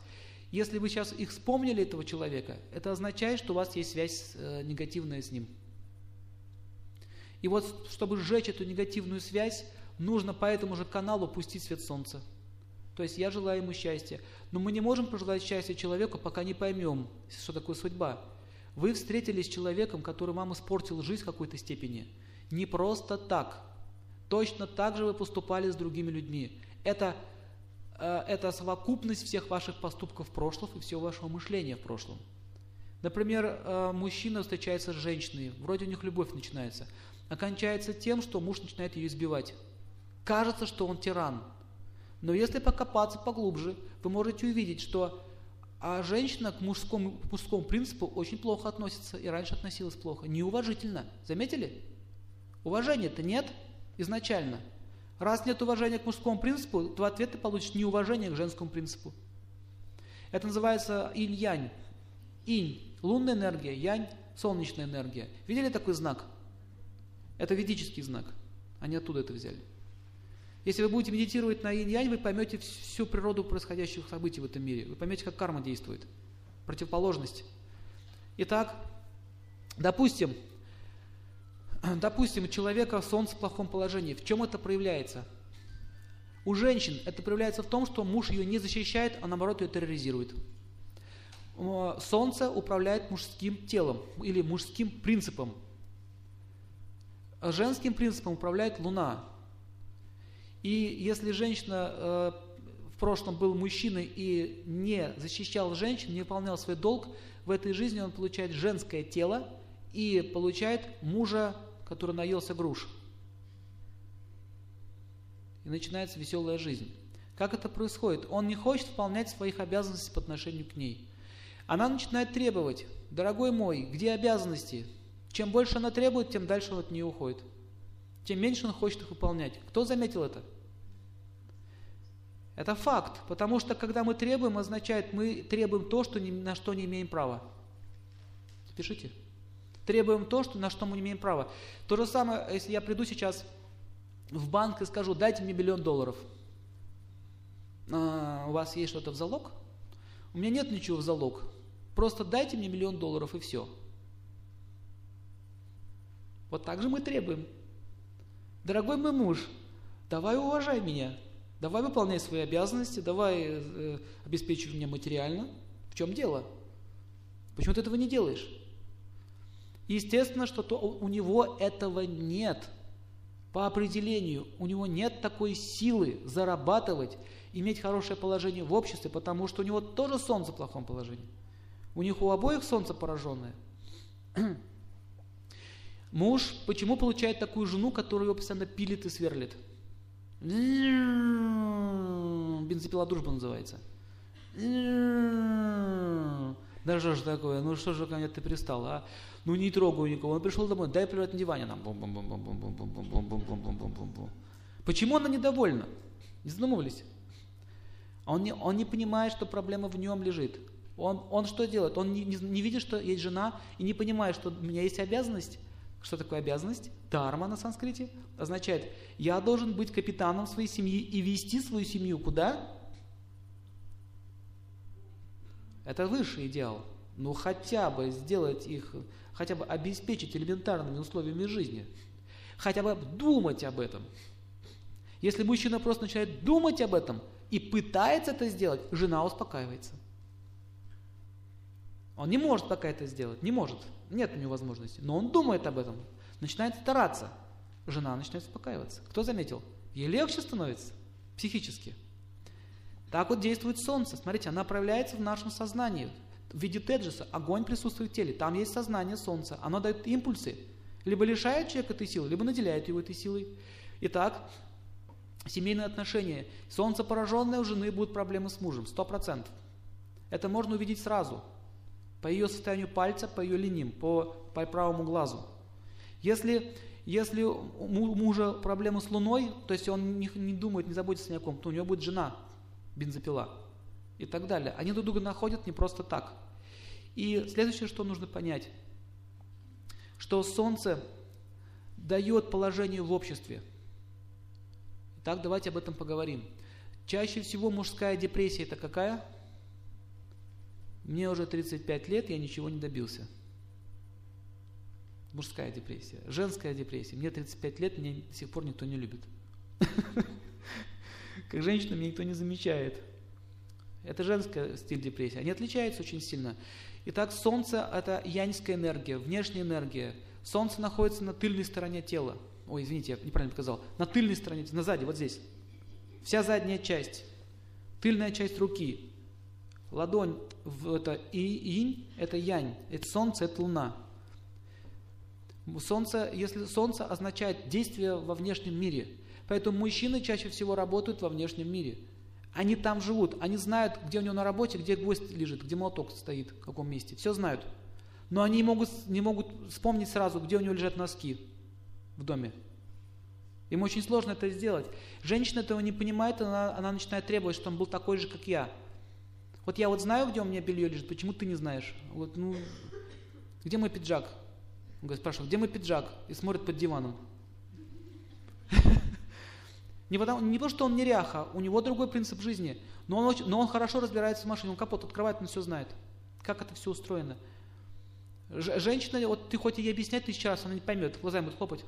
Если вы сейчас их вспомнили, этого человека, это означает, что у вас есть связь э, негативная с ним. И вот, чтобы сжечь эту негативную связь, нужно по этому же каналу пустить свет солнца. То есть я желаю ему счастья. Но мы не можем пожелать счастья человеку, пока не поймем, что такое судьба. Вы встретились с человеком, который вам испортил жизнь в какой-то степени. Не просто так. Точно так же вы поступали с другими людьми. Это, э, это совокупность всех ваших поступков в прошлом и всего вашего мышления в прошлом. Например, э, мужчина встречается с женщиной, вроде у них любовь начинается. Окончается тем, что муж начинает ее избивать. Кажется, что он тиран. Но если покопаться поглубже, вы можете увидеть, что а женщина к мужскому, к мужскому принципу очень плохо относится и раньше относилась плохо. Неуважительно. Заметили? Уважения-то нет изначально. Раз нет уважения к мужскому принципу, то в ответ ты получишь неуважение к женскому принципу. Это называется инь-янь. Инь – лунная энергия, янь – солнечная энергия. Видели такой знак? Это ведический знак. Они оттуда это взяли. Если вы будете медитировать на инь-янь, вы поймете всю природу происходящих событий в этом мире. Вы поймете, как карма действует. Противоположность. Итак, допустим, допустим, у человека солнце в плохом положении. В чем это проявляется? У женщин это проявляется в том, что муж ее не защищает, а наоборот ее терроризирует. Солнце управляет мужским телом или мужским принципом. Женским принципом управляет Луна. И если женщина э, в прошлом был мужчиной и не защищал женщин, не выполнял свой долг, в этой жизни он получает женское тело и получает мужа, который наелся груш. И начинается веселая жизнь. Как это происходит? Он не хочет выполнять своих обязанностей по отношению к ней. Она начинает требовать: «Дорогой мой, где обязанности?» Чем больше она требует, тем дальше он от нее уходит. Тем меньше он хочет их выполнять. Кто заметил это? Это факт. Потому что, когда мы требуем, означает, мы требуем то, что, на что не имеем права. Пишите. Требуем то, что, на что мы не имеем права. То же самое, если я приду сейчас в банк и скажу: дайте мне миллион долларов. А, у вас есть что-то в залог? У меня нет ничего в залог. Просто дайте мне миллион долларов и все. Вот так же мы требуем. Дорогой мой муж, давай уважай меня, давай выполняй свои обязанности, давай э, обеспечивай меня материально. В чем дело? Почему ты этого не делаешь? Естественно, что то, у него этого нет. По определению у него нет такой силы зарабатывать, иметь хорошее положение в обществе, потому что у него тоже солнце в плохом положении. У них у обоих солнце пораженное. Муж почему получает такую жену, которая его постоянно пилит и сверлит? Бензопила дружба называется. Да что ж такое, ну что же ко мне ты пристал, а? Ну не трогаю никого, он пришел домой, дай плевать на диване, нам бум-бум-бум-бум-бум-бум-бум-бум-бум-бум-бум-бум. Почему она недовольна? Не задумывались? Он не, он не понимает, что проблема в нем лежит. Он, он что делает? Он не, не, не видит, что есть жена, и не понимает, что у меня есть обязанность. Что такое обязанность? Дхарма на санскрите означает, я должен быть капитаном своей семьи и вести свою семью куда? Это высший идеал. Ну, хотя бы сделать их, хотя бы обеспечить элементарными условиями жизни. Хотя бы думать об этом. Если мужчина просто начинает думать об этом и пытается это сделать, жена успокаивается. Он не может пока это сделать, не может. Нет у него возможности. Но он думает об этом, начинает стараться. Жена начинает успокаиваться. Кто заметил? Ей легче становится психически. Так вот действует солнце. Смотрите, оно проявляется в нашем сознании. В виде теджаса огонь присутствует в теле. Там есть сознание солнца. Оно дает импульсы. Либо лишает человека этой силы, либо наделяет его этой силой. Итак, семейные отношения. Солнце пораженное, у жены будут проблемы с мужем. сто процентов. Это можно увидеть сразу. По ее состоянию пальца, по ее линиям, по, по правому глазу. Если, если у мужа проблемы с луной, то есть он не, не думает, не заботится ни о ком, то у него будет жена. Бензопила и так далее. Они друг друга находят не просто так. И следующее, что нужно понять, что солнце дает положение в обществе. Так, давайте об этом поговорим. Чаще всего мужская депрессия это какая? Мне уже тридцать пять лет, я ничего не добился. Мужская депрессия. Женская депрессия. Мне тридцать пять лет, меня до сих пор никто не любит. Как женщину меня никто не замечает. Это женский стиль депрессии. Они отличаются очень сильно. Итак, солнце – это яньская энергия, внешняя энергия. Солнце находится на тыльной стороне тела. Ой, извините, я неправильно показал. На тыльной стороне, на сзади, вот здесь. Вся задняя часть, тыльная часть руки, ладонь – это инь, это янь, это солнце, это луна. Солнце, если солнце означает действие во внешнем мире. Поэтому мужчины чаще всего работают во внешнем мире. Они там живут, они знают, где у него на работе, где гвоздь лежит, где молоток стоит, в каком месте. Все знают. Но они могут, не могут вспомнить сразу, где у него лежат носки в доме. Им очень сложно это сделать. Женщина этого не понимает, она, она начинает требовать, что он был такой же, как я. Вот я вот знаю, где у меня белье лежит, почему ты не знаешь? Вот, ну, где мой пиджак? Он говорит, спрашивает, где мой пиджак? И смотрит под диваном. Не потому, не потому, что он неряха, у него другой принцип жизни, но он, очень, но он хорошо разбирается в машине, он капот открывает, он все знает, как это все устроено. Ж, женщина, вот ты хоть ей объяснять тысячу раз, она не поймет, глазами будет хлопать.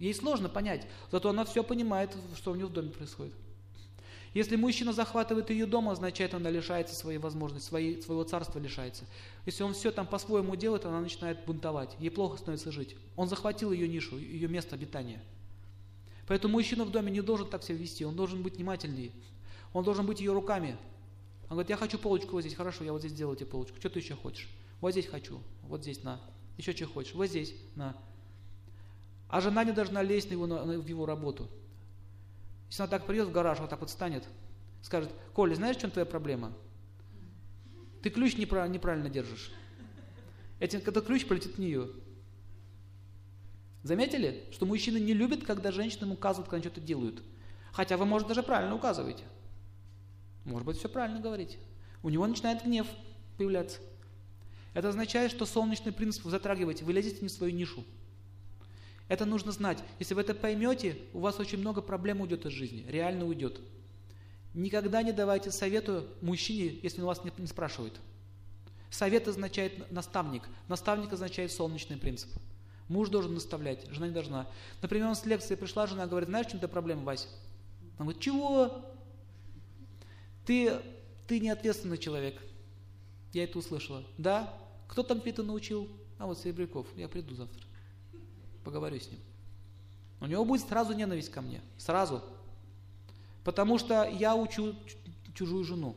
Ей сложно понять, зато она все понимает, что у нее в доме происходит. Если мужчина захватывает ее дом, означает, она лишается своей возможности, своей, своего царства лишается. Если он все там по-своему делает, она начинает бунтовать, ей плохо становится жить. Он захватил ее нишу, ее место обитания. Поэтому мужчина в доме не должен так себя вести, он должен быть внимательнее, он должен быть ее руками. Он говорит, я хочу полочку вот здесь, хорошо, я вот здесь сделаю тебе полочку, что ты еще хочешь? Вот здесь хочу, вот здесь на, еще что хочешь, вот здесь на. А жена не должна лезть на его, на, на, в его работу. Если она так придет в гараж, вот так вот встанет, скажет, Коля, знаешь, в чем твоя проблема? Ты ключ непра- неправильно держишь. Этот ключ полетит в нее. Заметили, что мужчины не любят, когда женщинам указывают, когда они что-то делают. Хотя вы, может, даже правильно указываете. Может быть, все правильно говорите. У него начинает гнев появляться. Это означает, что солнечный принцип вы затрагиваете, вы лезете не в свою нишу. Это нужно знать. Если вы это поймете, у вас очень много проблем уйдет из жизни. Реально уйдет. Никогда не давайте совету мужчине, если он вас не спрашивает. Совет означает наставник. Наставник означает солнечный принцип. Муж должен наставлять, жена не должна. Например, он с лекции пришла, жена говорит, знаешь, в чем-то проблема, Вася? Он говорит, чего? Ты, ты неответственный человек. Я это услышала. Да? Кто там Пита научил? А вот Серебряков. Я приду завтра. Поговорю с ним. У него будет сразу ненависть ко мне. Сразу. Потому что я учу чужую жену.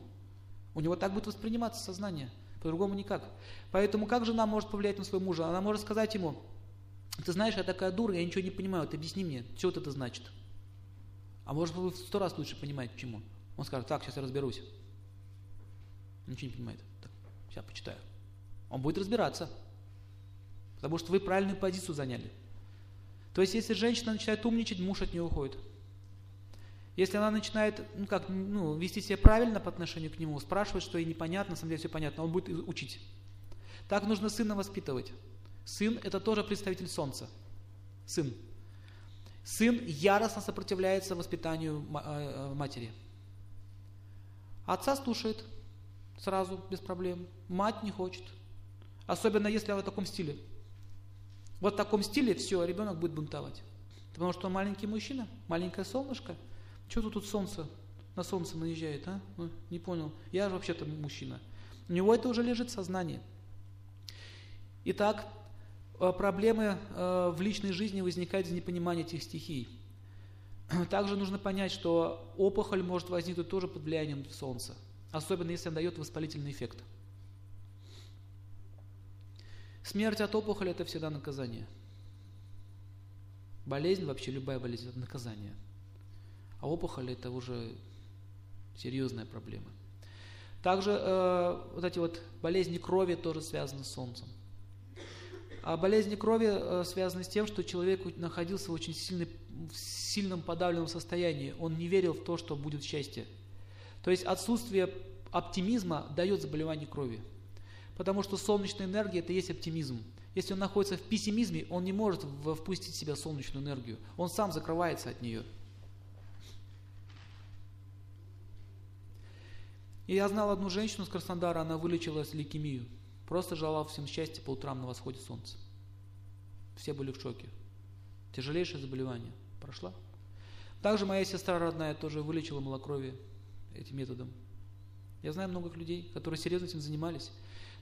У него так будет восприниматься сознание. По-другому никак. Поэтому как жена может повлиять на своего мужа? Она может сказать ему: ты знаешь, я такая дура, я ничего не понимаю, ты объясни мне, что это значит. А может быть, в сто раз лучше понимает, почему. Он скажет: так, сейчас я разберусь. Ничего не понимает. Так, сейчас почитаю. Он будет разбираться. Потому что вы правильную позицию заняли. То есть, если женщина начинает умничать, муж от нее уходит. Если она начинает ну как, ну, вести себя правильно по отношению к нему, спрашивать, что ей непонятно, на самом деле все понятно, он будет учить. Так нужно сына воспитывать. Сын – это тоже представитель солнца. Сын. Сын яростно сопротивляется воспитанию матери. Отца слушает сразу, без проблем. Мать не хочет. Особенно если она в таком стиле. Вот в таком стиле все, ребенок будет бунтовать. Потому что он маленький мужчина, маленькое солнышко. Чего тут солнце, на солнце наезжает, а? Ну, не понял. Я же вообще-то мужчина. У него это уже лежит в сознании. Итак, проблемы в личной жизни возникают из непонимания этих стихий. Также нужно понять, что опухоль может возникнуть тоже под влиянием солнца. Особенно, если она дает воспалительный эффект. Смерть от опухоли – это всегда наказание. Болезнь, вообще любая болезнь – это наказание. А опухоль – это уже серьезная проблема. Также э, вот эти вот болезни крови тоже связаны с солнцем. А болезни крови э, связаны с тем, что человек находился в очень сильный, в сильном подавленном состоянии. Он не верил в то, что будет счастье. То есть отсутствие оптимизма дает заболевание крови. Потому что солнечная энергия – это и есть оптимизм. Если он находится в пессимизме, он не может впустить в себя солнечную энергию. Он сам закрывается от нее. И я знал одну женщину с Краснодара, она вылечилась лейкемию. Просто желала всем счастья по утрам на восходе солнца. Все были в шоке. Тяжелейшее заболевание. Прошла. Также моя сестра родная тоже вылечила малокровие этим методом. Я знаю многих людей, которые серьезно этим занимались.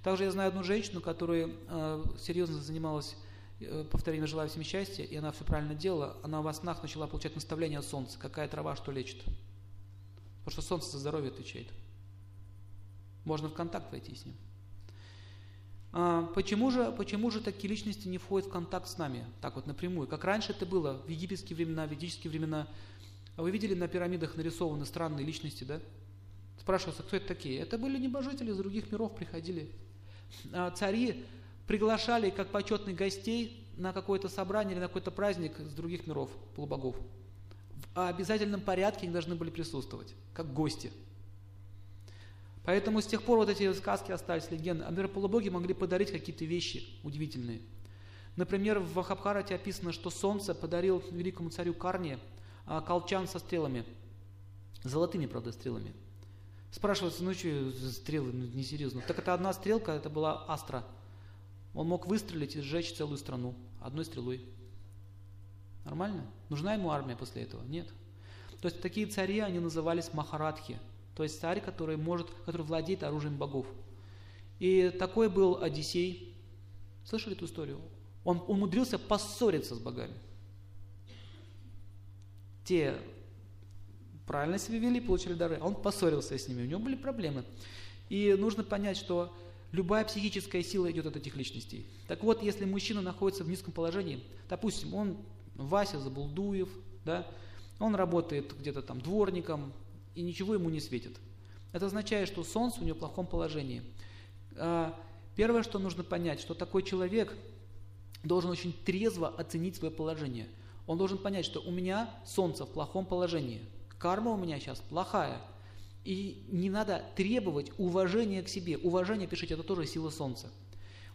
Также я знаю одну женщину, которая э, серьезно занималась э, повторением «желаю всем счастья», и она все правильно делала. Она во снах начала получать наставление от солнца. Какая трава, что лечит. Потому что солнце за здоровье отвечает. Можно в контакт войти с ним. А почему же, почему же такие личности не входят в контакт с нами? Так вот напрямую. Как раньше это было в египетские времена, в ведические времена. А вы видели, на пирамидах нарисованы странные личности, да? Спрашивается, кто это такие? Это были небожители из других миров, приходили. А цари приглашали как почетных гостей на какое-то собрание или на какой-то праздник из других миров, полубогов. В обязательном порядке они должны были присутствовать, как гости. Поэтому с тех пор вот эти сказки остались, легенды. А, например, полубоги могли подарить какие-то вещи удивительные. Например, в Махабхарате описано, что солнце подарил великому царю Карне колчан со стрелами. Золотыми, правда, стрелами. Спрашивается, ну что стрелы, ну несерьезно. Так это одна стрелка, это была астра. Он мог выстрелить и сжечь целую страну одной стрелой. Нормально? Нужна ему армия после этого? Нет. То есть такие цари, они назывались Махарадхи. То есть царь, который может, который владеет оружием богов. И такой был Одиссей. Слышали эту историю? Он умудрился поссориться с богами. Те правильно себя вели, получили дары, а он поссорился с ними, у него были проблемы. И нужно понять, что любая психическая сила идет от этих личностей. Так вот, если мужчина находится в низком положении, допустим, он Вася Забулдуев, да, он работает где-то там дворником, и ничего ему не светит. Это означает, что солнце у него в плохом положении. Первое, что нужно понять, что такой человек должен очень трезво оценить свое положение. Он должен понять, что у меня солнце в плохом положении, карма у меня сейчас плохая. И не надо требовать уважения к себе. Уважение, пишите, это тоже сила солнца.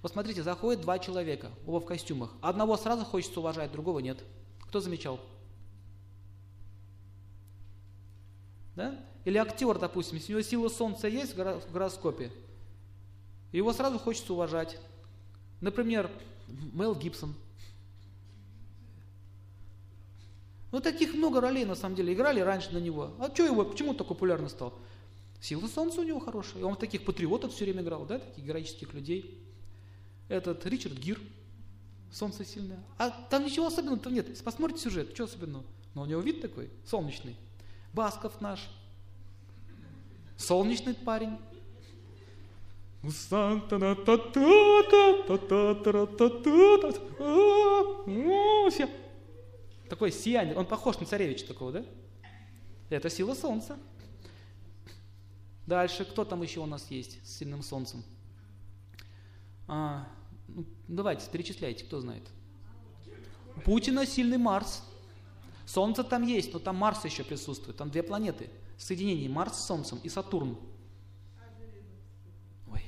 Вот смотрите, заходят два человека, оба в костюмах. Одного сразу хочется уважать, другого нет. Кто замечал? Да? Или актер, допустим, если у него сила солнца есть в гороскопе, его сразу хочется уважать. Например, Мел Гибсон. Ну таких много ролей на самом деле, играли раньше на него. А что его, почему он так популярно стал? Сила солнца у него хорошая. Он таких патриотов все время играл, да, таких героических людей. Этот Ричард Гир. солнце сильное. А там ничего особенного-то нет. Посмотрите сюжет, что особенного? Но у него вид такой, солнечный. Басков наш. Солнечный парень. Такой сияние. Он похож на царевича такого, да? Это сила солнца. Дальше, кто там еще у нас есть с сильным солнцем? А, ну, давайте, перечисляйте, кто знает. Путина сильный Марс. Солнце там есть, но там Марс еще присутствует. Там две планеты. Соединение Марс с Солнцем и Сатурн. Ой.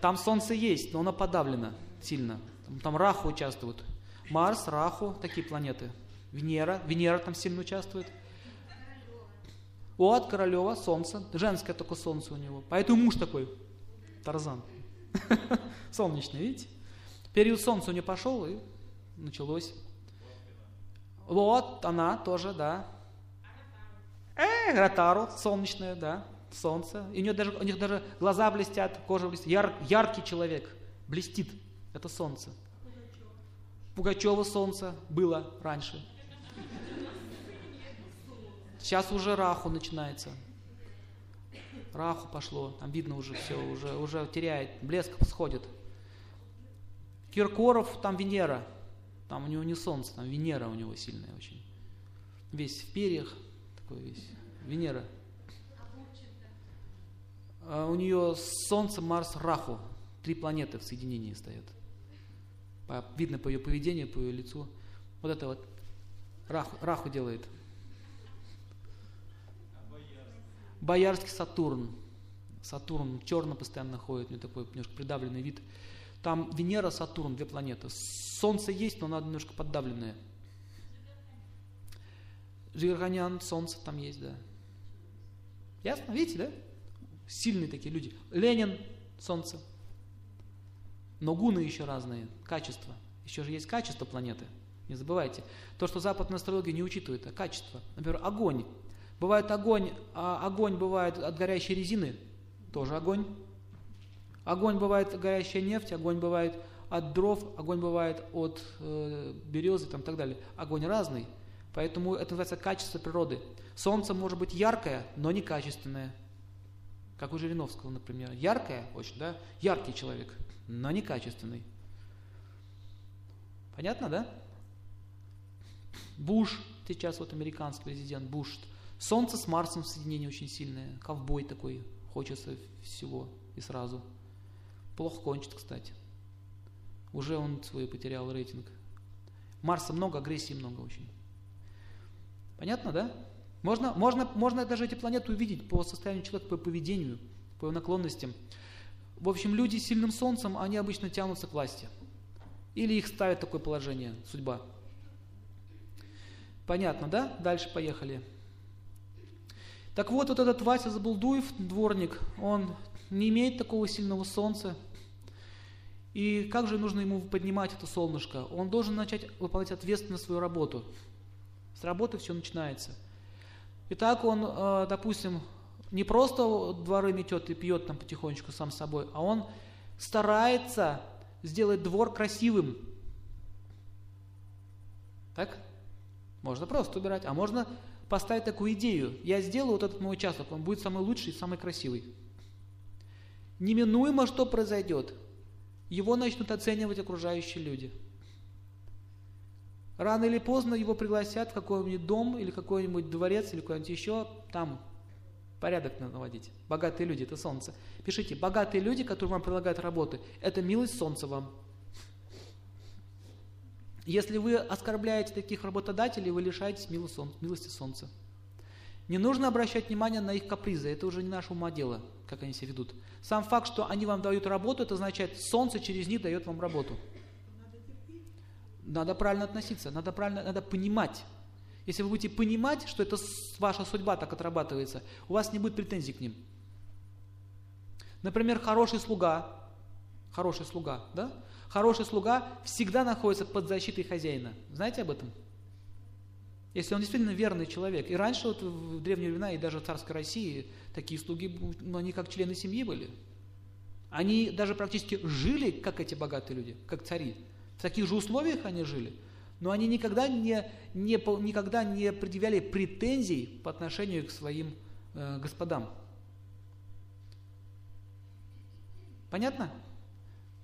Там Солнце есть, но оно подавлено сильно. Там, там Раху участвует. Марс, Раху, такие планеты. Венера, Венера там сильно участвует. Вот, Королева, солнце. Женское только солнце у него. Поэтому муж такой, Тарзан. Солнечный, видите? Период солнца у него пошел, и началось. Вот, она тоже, да. Э, Ротару, солнечная, да. Солнце. И у нее даже, у них даже глаза блестят, кожа блестит. Яр, яркий человек блестит. Это солнце. Пугачева солнце было раньше. Сейчас уже Раху начинается. Раху пошло. Там видно уже все, уже, уже теряет. Блеск сходит. Киркоров, там Венера. Там у него не солнце, там Венера у него сильная очень. Весь в перьях. Такой весь. Венера. А у нее Солнце, Марс, Раху. Три планеты в соединении стоят. По, видно по ее поведению, по ее лицу. Вот это вот. Раху, Раху делает. Боярский Сатурн. Сатурн черно постоянно ходит, у него такой немножко придавленный вид. Там Венера, Сатурн, две планеты. Солнце есть, но она немножко поддавленная. Жигарханян, Солнце там есть, да. Ясно? Видите, да? Сильные такие люди. Ленин, Солнце. Но гуны еще разные, качества. Еще же есть качество планеты, не забывайте. То, что западная астрология не учитывает, а качество. Например, огонь. Бывает огонь, а огонь бывает от горящей резины, тоже огонь. Огонь бывает горящая нефть, огонь бывает от дров, огонь бывает от э, березы там, и так далее. Огонь разный, поэтому это называется качество природы. Солнце может быть яркое, но некачественное, как у Жириновского, например. Яркое очень, да? Яркий человек, но некачественный. Понятно, да? Буш, сейчас вот американский президент Буш. Солнце с Марсом в соединении очень сильное. Ковбой такой. Хочется всего и сразу. Плохо кончит, кстати. Уже он свой потерял рейтинг. Марса много, агрессии много очень. Понятно, да? Можно, можно, можно даже эти планеты увидеть по состоянию человека, по поведению, по его наклонностям. В общем, люди с сильным Солнцем, они обычно тянутся к власти. Или их ставит такое положение, судьба. Понятно, да? Дальше поехали. Так вот, вот этот Вася Забулдуев, дворник, он не имеет такого сильного солнца. И как же нужно ему поднимать это солнышко? Он должен начать выполнять ответственно свою работу. С работы все начинается. Итак, он, допустим, не просто дворы метет и пьет там потихонечку сам собой, а он старается сделать двор красивым. Так? Можно просто убирать, а можно... Поставить такую идею. Я сделаю вот этот мой участок, он будет самый лучший и самый красивый. Неминуемо что произойдет? Его начнут оценивать окружающие люди. Рано или поздно его пригласят в какой-нибудь дом, или какой-нибудь дворец, или куда-нибудь еще. Там порядок надо наводить. Богатые люди, это солнце. Пишите, богатые люди, которые вам предлагают работы, это милость солнца вам. Если вы оскорбляете таких работодателей, вы лишаетесь милости солнца. Не нужно обращать внимание на их капризы, это уже не наше ума дело, как они себя ведут. Сам факт, что они вам дают работу, это означает, солнце через них дает вам работу. Надо правильно относиться, надо правильно, надо понимать. Если вы будете понимать, что это ваша судьба так отрабатывается, у вас не будет претензий к ним. Например, хороший слуга, хороший слуга, да? Хороший слуга всегда находится под защитой хозяина. Знаете об этом? Если он действительно верный человек. И раньше, вот в древние времена, и даже в царской России, такие слуги, ну, они как члены семьи были. Они даже практически жили, как эти богатые люди, как цари. В таких же условиях они жили, но они никогда не, не, никогда не предъявляли претензий по отношению к своим э, господам. Понятно?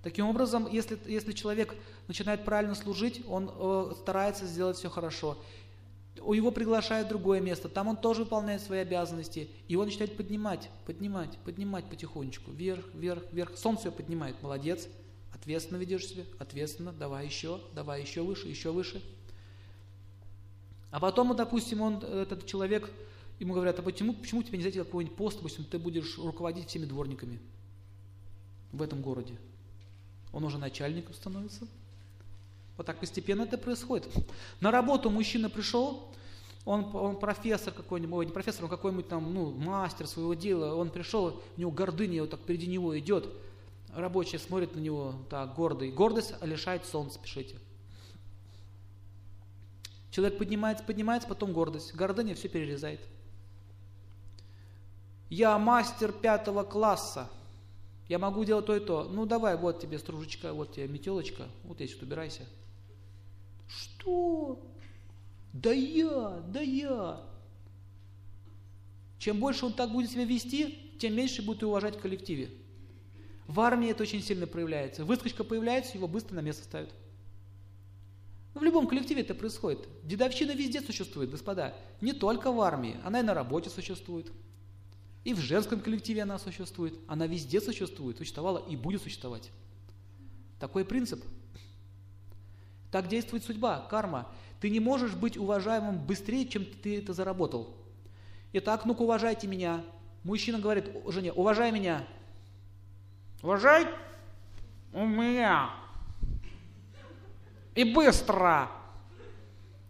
Таким образом, если, если человек начинает правильно служить, он э, старается сделать все хорошо. Его приглашают в другое место, там он тоже выполняет свои обязанности, и он начинает поднимать, поднимать, поднимать потихонечку, вверх, вверх, вверх. Солнце его поднимает, молодец, ответственно ведешь себя, ответственно, давай еще, давай еще выше, еще выше. А потом, допустим, он, этот человек, ему говорят, а почему, почему тебе не взять какой-нибудь пост, допустим, ты будешь руководить всеми дворниками в этом городе? Он уже начальником становится. Вот так постепенно это происходит. На работу мужчина пришел, он, он профессор какой-нибудь, ой, не профессор, он какой-нибудь там, ну, мастер своего дела, он пришел, у него гордыня вот так впереди него идет, рабочие смотрят на него, так, гордый. Гордость лишает солнца, пишите. Человек поднимается, поднимается, потом гордость. Гордыня все перерезает. Я мастер пятого класса. Я могу делать то и то. Ну давай, вот тебе стружечка, вот тебе метелочка, вот здесь вот убирайся. Что? Да я, да я. Чем больше он так будет себя вести, тем меньше будет и уважать в коллективе. В армии это очень сильно проявляется. Выскочка появляется, его быстро на место ставят. Но в любом коллективе это происходит. Дедовщина везде существует, господа. Не только в армии, она и на работе существует. И в женском коллективе она существует. Она везде существует, существовала и будет существовать. Такой принцип. Так действует судьба, карма. Ты не можешь быть уважаемым быстрее, чем ты это заработал. Итак, ну-ка уважайте меня. Мужчина говорит жене, уважай меня. Уважай у меня. И быстро.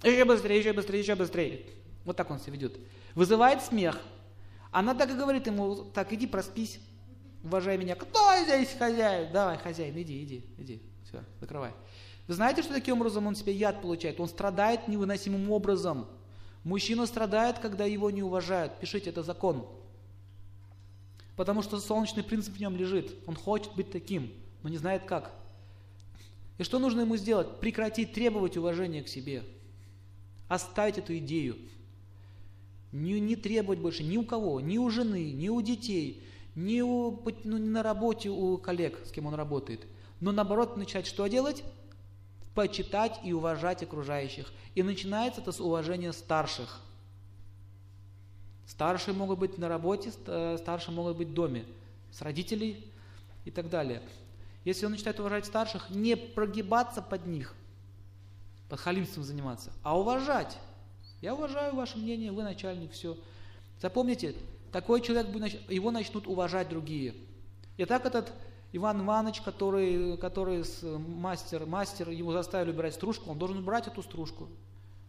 Еще быстрее, еще быстрее, еще быстрее. Вот так он себя ведет. Вызывает смех. Она так и говорит ему, так, иди проспись, уважай меня. Кто здесь хозяин? Давай, хозяин, иди, иди, иди. Все, закрывай. Вы знаете, что таким образом он себе яд получает? Он страдает невыносимым образом. Мужчина страдает, когда его не уважают. Пишите, это закон. Потому что солнечный принцип в нем лежит. Он хочет быть таким, но не знает как. И что нужно ему сделать? Прекратить требовать уважения к себе. Оставить эту идею. Не, не требовать больше ни у кого, ни у жены, ни у детей, ни, у, ну, ни на работе у коллег, с кем он работает. Но наоборот, начать что делать? Почитать и уважать окружающих. И начинается это с уважения старших. Старшие могут быть на работе, старшие могут быть в доме, с родителей и так далее. Если он начинает уважать старших, не прогибаться под них, под халимством заниматься, а уважать. Я уважаю ваше мнение, вы начальник, все. Запомните, такой человек, его начнут уважать другие. Итак, этот Иван Иванович, который, который мастер, мастер, его заставили убирать стружку, он должен убрать эту стружку.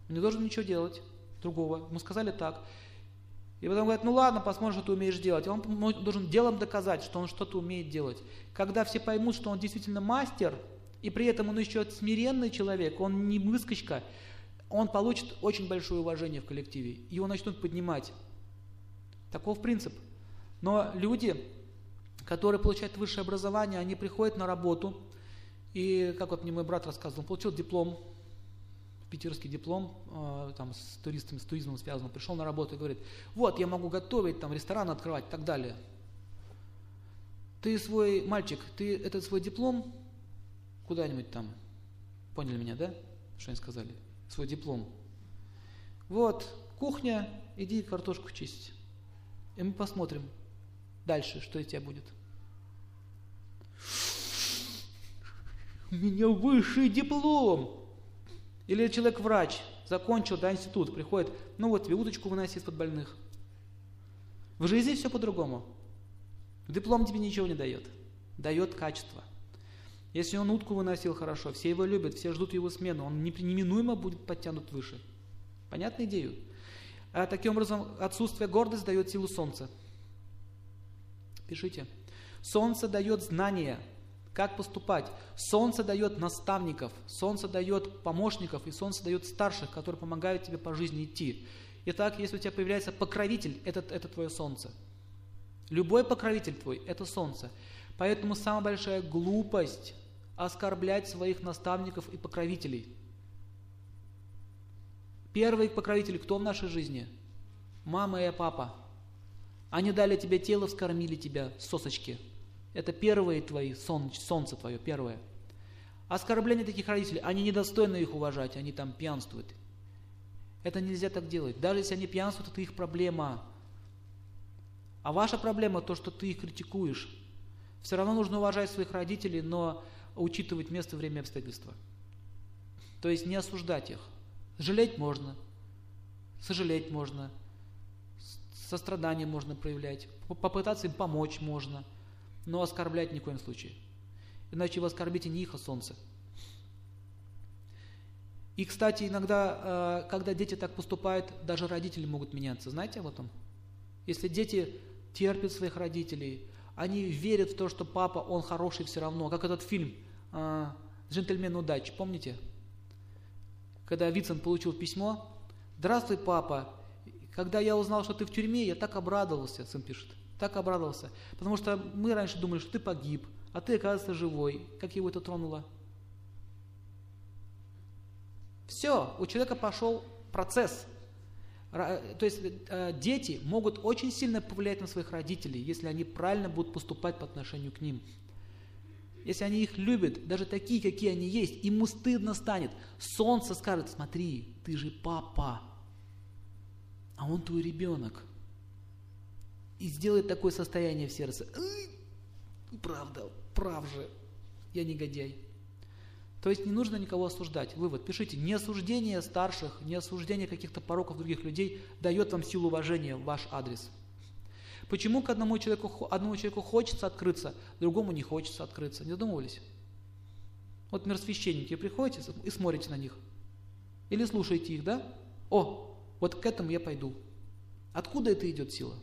Он не должен ничего делать другого. Ему сказали так. И потом говорят, ну ладно, посмотрим, что ты умеешь делать. И он должен делом доказать, что он что-то умеет делать. Когда все поймут, что он действительно мастер, и при этом он еще смиренный человек, он не выскочка, он получит очень большое уважение в коллективе. Его начнут поднимать. Таков принцип. Но люди, которые получают высшее образование, они приходят на работу. И, как вот мне мой брат рассказывал, он получил диплом, питерский диплом, там, с туристами, с туризмом связан. Пришел на работу и говорит, вот, я могу готовить, там, ресторан открывать и так далее. Ты свой, мальчик, ты этот свой диплом куда-нибудь там, поняли меня, да? Что они сказали? Свой диплом. Вот, кухня, иди картошку чистить. И мы посмотрим дальше, что из тебя будет. У меня высший диплом. Или человек-врач, закончил, да, институт, приходит, ну вот тебе удочку выноси из-под больных. В жизни все по-другому. Диплом тебе ничего не дает. Дает качество. Если он утку выносил хорошо, все его любят, все ждут его смену, он неминуемо будет подтянут выше. Понятна идею? А таким образом, отсутствие гордости дает силу солнца. Пишите. Солнце дает знания, как поступать. Солнце дает наставников, солнце дает помощников и солнце дает старших, которые помогают тебе по жизни идти. Итак, если у тебя появляется покровитель, это, это твое солнце. Любой покровитель твой – это солнце. Поэтому самая большая глупость – оскорблять своих наставников и покровителей. Первый покровитель кто в нашей жизни? Мама и папа. Они дали тебе тело, вскормили тебя, сосочки. Это первые твои, солнце, солнце твое, первое. Оскорбление таких родителей, они недостойны их уважать, они там пьянствуют. Это нельзя так делать. Даже если они пьянствуют, это их проблема. А ваша проблема то, что ты их критикуешь. Все равно нужно уважать своих родителей, но учитывать место, время и обстоятельства. То есть не осуждать их. Жалеть можно, сожалеть можно, сострадание можно проявлять, попытаться им помочь можно, но оскорблять ни в коем случае. Иначе вы оскорбите не их, а солнце. И, кстати, иногда, когда дети так поступают, даже родители могут меняться. Знаете об этом? Если дети терпят своих родителей, они верят в то, что папа, он хороший все равно. Как этот фильм «Джентльмен удачи», помните? Когда Вицин получил письмо: «Здравствуй, папа, когда я узнал, что ты в тюрьме, я так обрадовался», сын пишет, «так обрадовался, потому что мы раньше думали, что ты погиб, а ты, оказывается, живой». Как его это тронуло? Все, у человека пошел процесс. То есть дети могут очень сильно повлиять на своих родителей, если они правильно будут поступать по отношению к ним. Если они их любят, даже такие, какие они есть, ему стыдно станет. Солнце скажет: смотри, ты же папа, а он твой ребенок. И сделает такое состояние в сердце: правда, прав же, я негодяй. То есть не нужно никого осуждать. Вывод. Пишите: не осуждение старших, не осуждение каких-то пороков других людей дает вам силу уважения в ваш адрес. Почему к одному человеку, одному человеку хочется открыться, другому не хочется открыться? Не задумывались? Вот миросвященники, приходите и смотрите на них. Или слушаете их, да? О, вот к этому я пойду. Откуда это идет сила?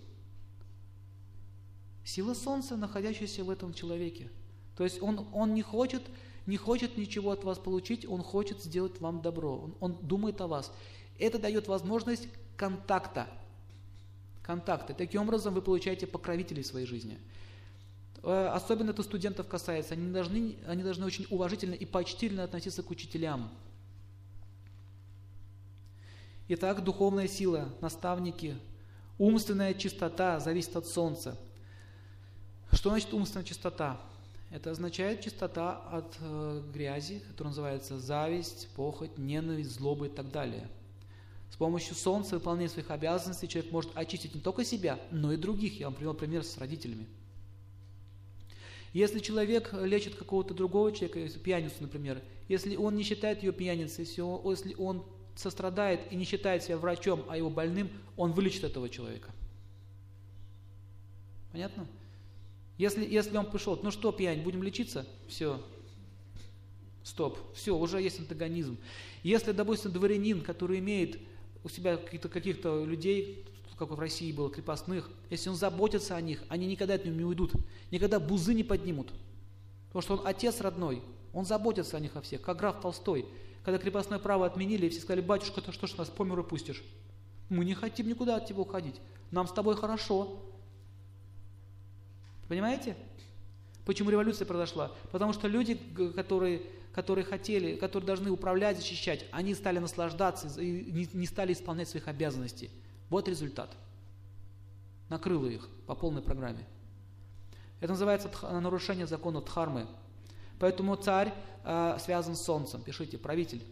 Сила солнца, находящаяся в этом человеке. То есть он, он не, хочет, не хочет ничего от вас получить, он хочет сделать вам добро. Он, он думает о вас. Это дает возможность контакта. Контакты. Таким образом вы получаете покровителей в своей жизни. Особенно это студентов касается. Они должны, они должны очень уважительно и почтительно относиться к учителям. Итак, духовная сила, наставники, умственная чистота зависит от солнца. Что значит умственная чистота? Это означает чистота от э, грязи, которая называется зависть, похоть, ненависть, злоба и так далее. С помощью солнца, выполнения своих обязанностей, человек может очистить не только себя, но и других. Я вам привел пример с родителями. Если человек лечит какого-то другого человека, пьяницу, например, если он не считает ее пьяницей, если он сострадает и не считает себя врачом, а его больным, он вылечит этого человека. Понятно? Если, если он пришел: ну что, пьянь, будем лечиться? Все. Стоп. Все, уже есть антагонизм. Если, допустим, дворянин, который имеет у себя каких-то, каких-то людей, как в России было, крепостных, если он заботится о них, они никогда от него не уйдут, никогда бузы не поднимут. Потому что он отец родной, он заботится о них о всех, как граф Толстой. Когда крепостное право отменили, все сказали: батюшка, ты что ж нас по миру пустишь? Мы не хотим никуда от тебя уходить, нам с тобой хорошо. Понимаете? Почему революция произошла? Потому что люди, которые, которые хотели, которые должны управлять, защищать, они стали наслаждаться и не, не стали исполнять своих обязанностей. Вот результат. Накрыло их по полной программе. Это называется тх, нарушение закона Дхармы. Поэтому царь э, связан с солнцем. Пишите: правитель.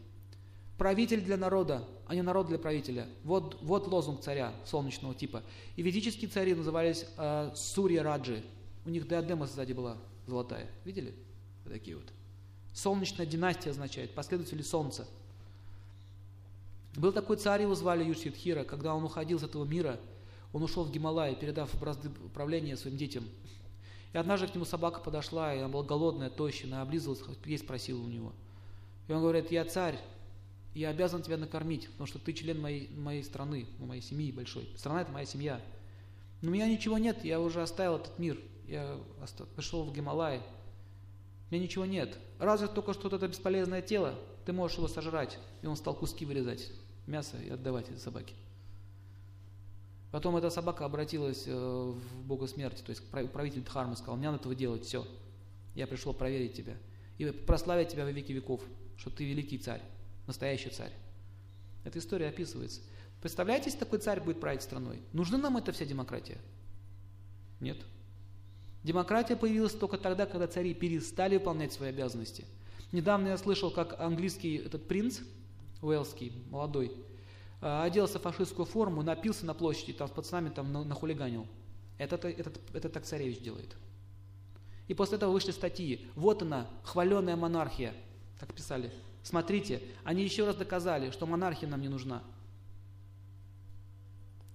Правитель для народа, а не народ для правителя. Вот, вот лозунг царя солнечного типа. И ведические цари назывались э, Сурья Раджи. У них диадема сзади была золотая. Видели? Вот такие вот. Солнечная династия означает последователи солнца. Был такой царь, его звали Юдхишthira. Когда он уходил с этого мира, он ушел в Гималаи, передав бразды правления своим детям. И однажды к нему собака подошла, и она была голодная, тощая, она облизывалась, есть просила у него. И он говорит: я царь, я обязан тебя накормить, потому что ты член моей, моей страны, моей семьи большой. Страна – это моя семья. Но у меня ничего нет, я уже оставил этот мир. Я пришел в Гималаи, у меня ничего нет. Разве только что это бесполезное тело, ты можешь его сожрать. И он стал куски вырезать, мясо и отдавать этой собаке. Потом эта собака обратилась в бога смерти, то есть правитель Дхармы сказал: «Мне надо этого делать, все, я пришел проверить тебя и прославить тебя во веки веков, что ты великий царь, настоящий царь». Эта история описывается. Представляете, если такой царь будет править страной? Нужна нам эта вся демократия? Нет. Демократия появилась только тогда, когда цари перестали выполнять свои обязанности. Недавно я слышал, как английский этот принц, уэльский, молодой, оделся в фашистскую форму, напился на площади, там с пацанами там нахулиганил. Это, это, это так царевич делает. И после этого вышли статьи. Вот она, хваленая монархия. Так писали. Смотрите, они еще раз доказали, что монархия нам не нужна.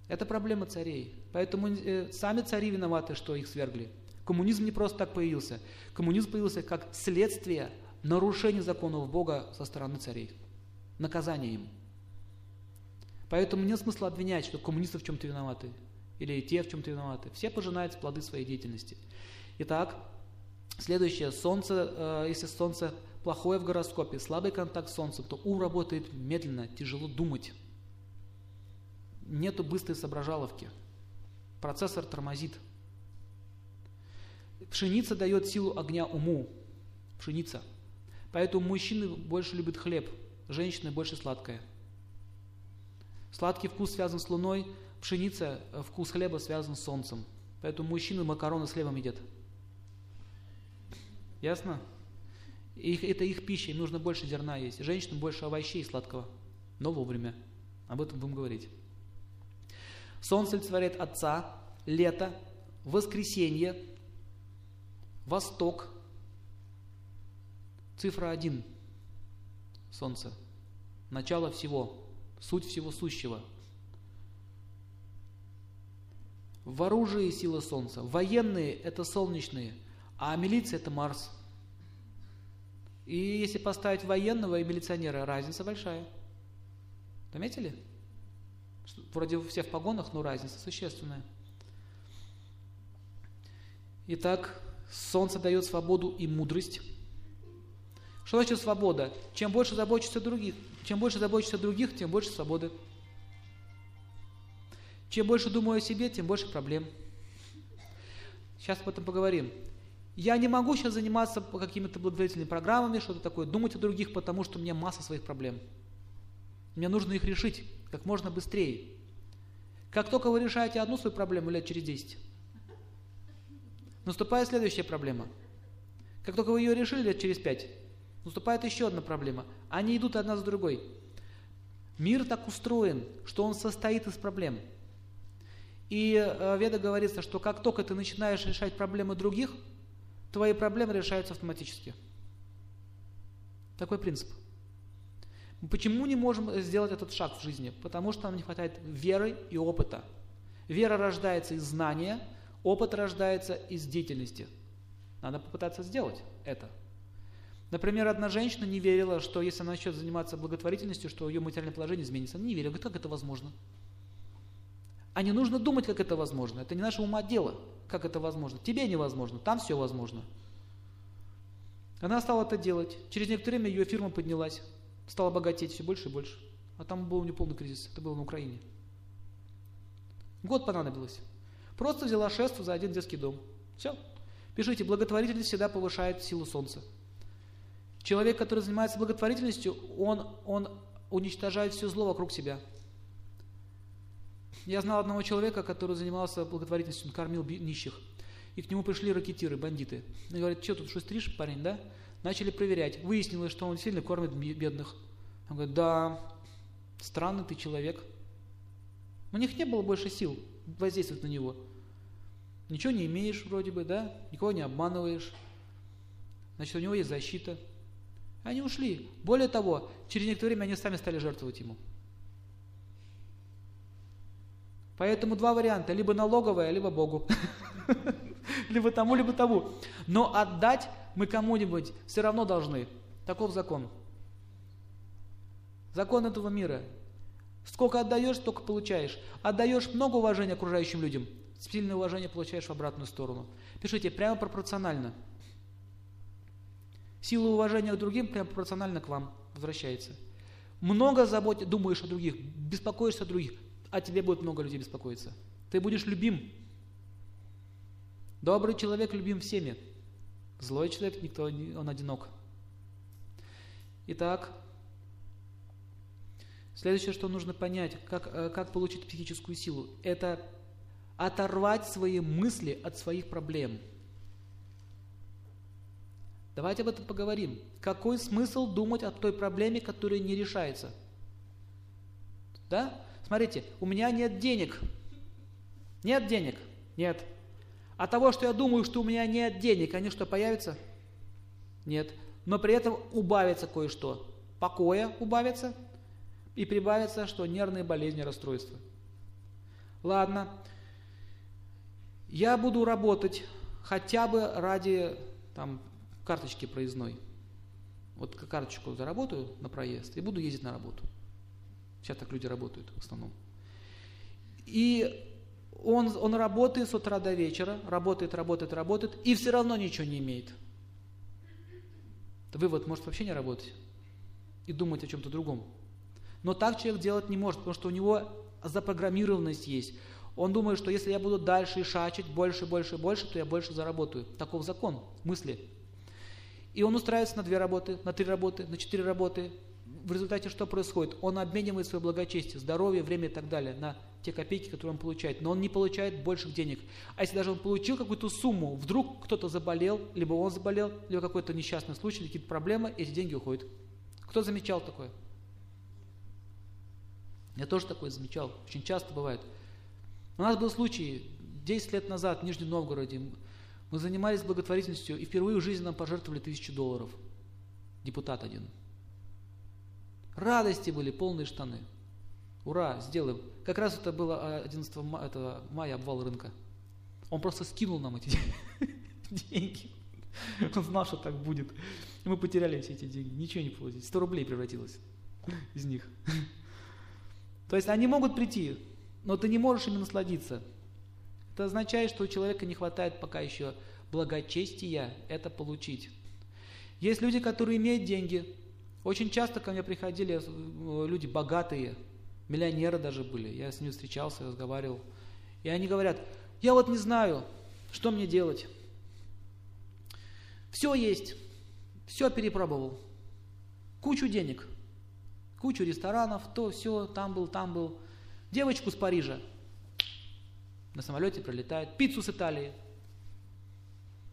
Это проблема царей. Поэтому э, сами цари виноваты, что их свергли. Коммунизм не просто так появился. Коммунизм появился как следствие нарушения законов Бога со стороны царей. Наказание им. Поэтому нет смысла обвинять, что коммунисты в чем-то виноваты. Или те в чем-то виноваты. Все пожинают плоды своей деятельности. Итак, следующее. Солнце, э, если солнце плохое в гороскопе, слабый контакт с солнцем, то ум работает медленно, тяжело думать. Нету быстрой соображаловки. Процессор тормозит. Пшеница дает силу огня уму. Пшеница. Поэтому мужчины больше любят хлеб, женщины больше сладкое. Сладкий вкус связан с луной, пшеница, вкус хлеба связан с солнцем. Поэтому мужчины макароны с хлебом едят. Ясно? Их, это их пища, им нужно больше зерна есть. Женщинам больше овощей и сладкого. Но вовремя. Об этом будем говорить. Солнце олицетворяет Отца, лето, воскресенье, восток, цифра один, солнце, начало всего, суть всего сущего. В оружии сила солнца, военные это солнечные, а милиция это Марс. И если поставить военного и милиционера, разница большая. Заметили? Вроде все в погонах, но разница существенная. Итак, солнце дает свободу и мудрость. Что значит свобода? Чем больше заботишься о других, чем больше заботишься о других, тем больше свободы. Чем больше думаю о себе, тем больше проблем. Сейчас об этом поговорим. Я не могу сейчас заниматься какими-то благотворительными программами, что-то такое, думать о других, потому что у меня масса своих проблем. Мне нужно их решить как можно быстрее. Как только вы решаете одну свою проблему лет через десять, наступает следующая проблема. Как только вы ее решили лет через пять, наступает еще одна проблема. Они идут одна за другой. Мир так устроен, что он состоит из проблем. И в Ведах говорится, что как только ты начинаешь решать проблемы других, твои проблемы решаются автоматически. Такой принцип. Почему не можем сделать этот шаг в жизни? Потому что нам не хватает веры и опыта. Вера рождается из знания, опыт рождается из деятельности. Надо попытаться сделать это. Например, одна женщина не верила, что если она начнет заниматься благотворительностью, что ее материальное положение изменится. Она не верила. Говорит, как это возможно? А не нужно думать, как это возможно. Это не наше умодело, как это возможно. Тебе невозможно, там все возможно. Она стала это делать. Через некоторое время ее фирма поднялась. Стала богатеть все больше и больше. А там был неполный кризис. Это было на Украине. Год понадобилось. Просто взяла шеству за один детский дом. Все. Пишите, благотворительность всегда повышает силу солнца. Человек, который занимается благотворительностью, он, он уничтожает все зло вокруг себя. Я знал одного человека, который занимался благотворительностью, он кормил нищих. И к нему пришли ракетиры, бандиты. И говорят, что тут шустришь, парень, да? Начали проверять. Выяснилось, что он сильно кормит бедных. Он говорит, да, странный ты человек. У них не было больше сил воздействовать на него. Ничего не имеешь вроде бы, да? Никого не обманываешь. Значит, у него есть защита. Они ушли. Более того, через некоторое время они сами стали жертвовать ему. Поэтому два варианта. Либо налоговая, либо Богу. Либо тому, либо тому. Но отдать мы кому-нибудь все равно должны. Таков закон. Закон этого мира. Сколько отдаешь, столько получаешь. Отдаешь много уважения окружающим людям, сильное уважение получаешь в обратную сторону. Пишите, прямо пропорционально. Сила уважения к другим прямо пропорционально к вам возвращается. Много заботишься, думаешь о других, беспокоишься о других. о тебе будет много людей беспокоиться. Ты будешь любим. Добрый человек любим всеми. Злой человек, никто, он одинок. Итак, следующее, что нужно понять, как, как получить психическую силу, это оторвать свои мысли от своих проблем. Давайте об этом поговорим. Какой смысл думать о той проблеме, которая не решается? Да? Смотрите, у меня нет денег. Нет денег? Нет. От того, что я думаю, что у меня нет денег, они что, появятся? Нет. Но при этом убавится кое-что. Покоя убавится и прибавится, что нервные болезни, расстройства. Ладно. Я буду работать хотя бы ради там, карточки проездной. Вот карточку заработаю на проезд и буду ездить на работу. Сейчас так люди работают в основном. И он, он работает с утра до вечера, работает, работает, работает, и все равно ничего не имеет. Вывод, может вообще не работать и думать о чем-то другом. Но так человек делать не может, потому что у него запрограммированность есть. Он думает, что если я буду дальше шачить, больше, больше, больше, то я больше заработаю. Таков закон мысли. И он устраивается на две работы, на три работы, на четыре работы. В результате что происходит? Он обменивает свое благочестие, здоровье, время и так далее на те копейки, которые он получает. Но он не получает больших денег. А если даже он получил какую-то сумму, вдруг кто-то заболел, либо он заболел, либо какой-то несчастный случай, какие-то проблемы, эти деньги уходят. Кто замечал такое? Я тоже такое замечал. Очень часто бывает. У нас был случай десять лет назад в Нижнем Новгороде. Мы занимались благотворительностью, и впервые в жизни нам пожертвовали тысячу долларов. Депутат один. Радости были, полные штаны. Ура, сделаем. Как раз это было одиннадцатого мая, это мая, обвал рынка. Он просто скинул нам эти деньги. Он знал, что так будет. И мы потеряли все эти деньги. Ничего не получилось. сто рублей превратилось из них. То есть они могут прийти, но ты не можешь ими насладиться. Это означает, что у человека не хватает пока еще благочестия это получить. Есть люди, которые имеют деньги. Очень часто ко мне приходили люди богатые, миллионеры даже были. Я с ними встречался, разговаривал. И они говорят, я вот не знаю, что мне делать. Все есть, все перепробовал. Кучу денег, кучу ресторанов, то, все, там был, там был. Девочку с Парижа на самолете прилетает, пиццу с Италии.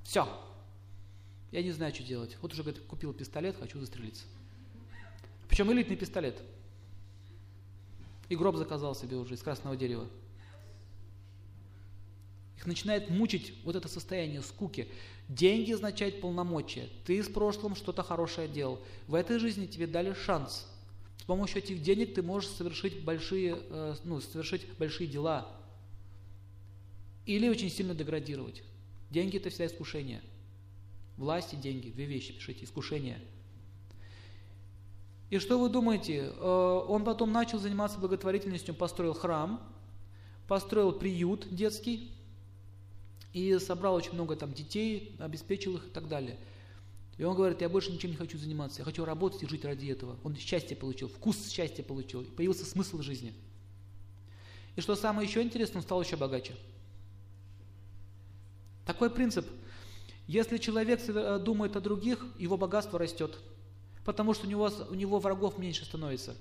Все. Я не знаю, что делать. Вот уже, говорит, купил пистолет, хочу застрелиться. Причем элитный пистолет. И гроб заказал себе уже из красного дерева. Их начинает мучить вот это состояние скуки. Деньги означают полномочия. Ты в прошлом что-то хорошее делал. В этой жизни тебе дали шанс. С помощью этих денег ты можешь совершить большие, ну, совершить большие дела. Или очень сильно деградировать. Деньги – это всегда искушение. Власть и деньги. Две вещи пишите. Искушение. И что вы думаете? Он потом начал заниматься благотворительностью, построил храм, построил приют детский и собрал очень много там детей, обеспечил их и так далее. И он говорит, я больше ничем не хочу заниматься, я хочу работать и жить ради этого. Он счастье получил, вкус счастья получил, появился смысл жизни. И что самое еще интересное, он стал еще богаче. Такой принцип. Если человек думает о других, его богатство растет. Потому что у него, у него врагов меньше становится.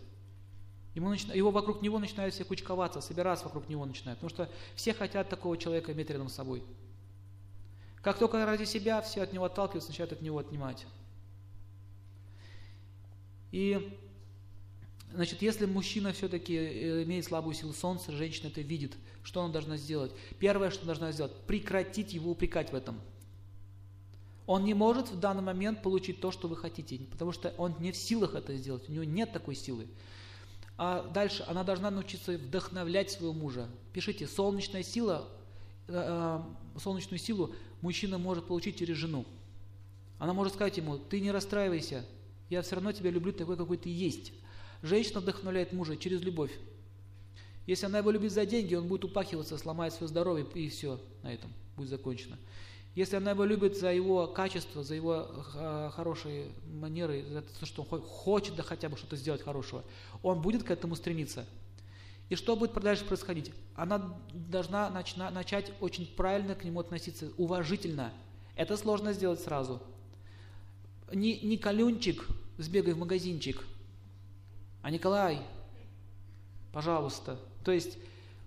Ему начи, его вокруг него начинают все кучковаться, собираться вокруг него начинают. Потому что все хотят такого человека иметь рядом с собой. Как только ради себя, все от него отталкиваются, начинают от него отнимать. И, значит, если мужчина все-таки имеет слабую силу солнца, женщина это видит, что она должна сделать? Первое, что она должна сделать, прекратить его упрекать в этом. Он не может в данный момент получить то, что вы хотите, потому что он не в силах это сделать, у него нет такой силы. А дальше она должна научиться вдохновлять своего мужа. Пишите, солнечная сила, э, солнечную силу мужчина может получить через жену. Она может сказать ему, ты не расстраивайся, я все равно тебя люблю такой, какой ты есть. Женщина вдохновляет мужа через любовь. Если она его любит за деньги, он будет упахиваться, сломает свое здоровье, и все, на этом будет закончено. Если она его любит за его качество, за его э, хорошие манеры, за то, что он хочет да хотя бы что-то сделать хорошего, он будет к этому стремиться. И что будет дальше происходить? Она должна начна, начать очень правильно к нему относиться, уважительно. Это сложно сделать сразу. Не, не Калюнчик, сбегай в магазинчик, а Николай, пожалуйста. То есть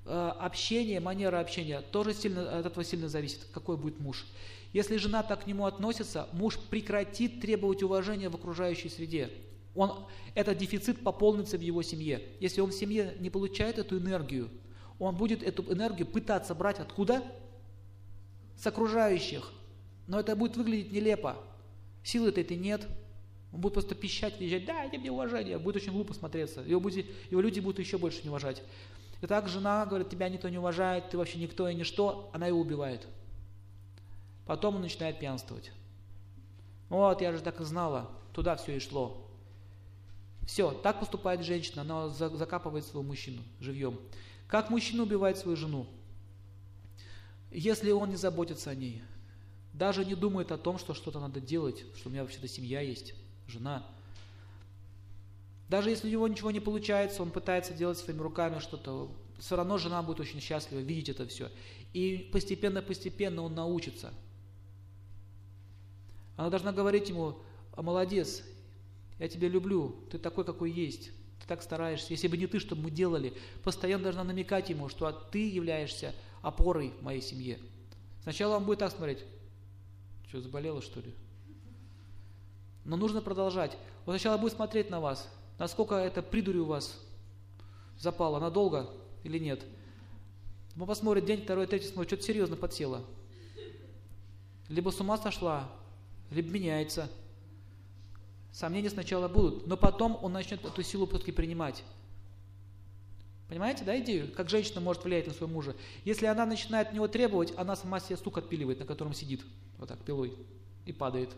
общение, манера общения тоже сильно, от этого сильно зависит, какой будет муж. Если жена так к нему относится, муж прекратит требовать уважения в окружающей среде. Он, этот дефицит пополнится в его семье. Если он в семье не получает эту энергию, он будет эту энергию пытаться брать откуда? С окружающих. Но это будет выглядеть нелепо. Силы-то этой нет. Он будет просто пищать, визжать, дайте мне уважение. Будет очень глупо смотреться. Его, будет, его люди будут еще больше не уважать. И так жена говорит, тебя никто не уважает, ты вообще никто и ничто. Она его убивает. Потом он начинает пьянствовать. Вот, я же так и знала. Туда все и шло. Все, так поступает женщина, она закапывает своего мужчину живьем. Как мужчина убивает свою жену? Если он не заботится о ней, даже не думает о том, что что-то надо делать, что у меня вообще-то семья есть, жена. Даже если у него ничего не получается, он пытается делать своими руками что-то, все равно жена будет очень счастлива видеть это все. И постепенно-постепенно он научится. Она должна говорить ему, молодец, я тебя люблю, ты такой, какой есть, ты так стараешься. Если бы не ты, что мы делали, постоянно должна намекать ему, что ты являешься опорой в моей семье. Сначала он будет так смотреть, что, заболела, что ли? Но нужно продолжать. Он сначала будет смотреть на вас, насколько эта придурь у вас запала, надолго или нет. Он посмотрит день, второй, третий, смотрит, что-то серьезно подсела. Либо с ума сошла, либо меняется. Сомнения сначала будут, но потом он начнет эту силу все-таки принимать. Понимаете, да, идею? Как женщина может влиять на своего мужа. Если она начинает от него требовать, она сама себе стук отпиливает, на котором сидит, вот так, пилой, и падает.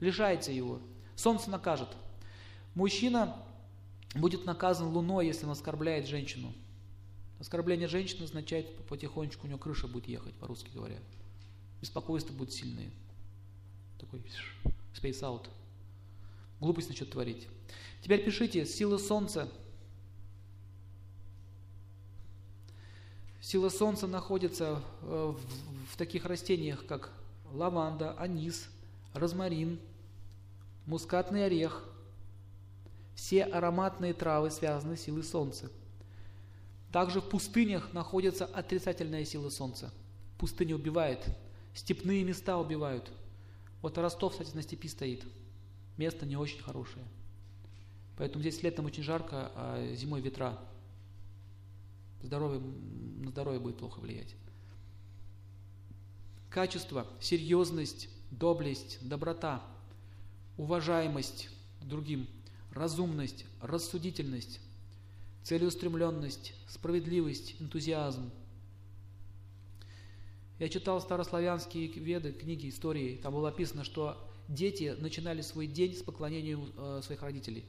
Лишается его. Солнце накажет. Мужчина будет наказан луной, если он оскорбляет женщину. Оскорбление женщины означает, потихонечку у него крыша будет ехать, по-русски говоря. Беспокойство будет сильное. Такой space out. Глупость начнет творить. Теперь пишите, сила солнца. Сила солнца находится в, в таких растениях, как лаванда, анис, розмарин, мускатный орех. Все ароматные травы связаны с силой солнца. Также в пустынях находится отрицательная сила солнца. Пустыня убивает, степные места убивают. Вот Ростов, кстати, на степи стоит. Место не очень хорошее. Поэтому здесь летом очень жарко, а зимой ветра. Здоровье, на здоровье будет плохо влиять. Качество, серьезность, доблесть, доброта, уважаемость к другим, разумность, рассудительность, целеустремленность, справедливость, энтузиазм. Я читал старославянские веды, книги, истории. Там было описано, что дети начинали свой день с поклонением э, своих родителей.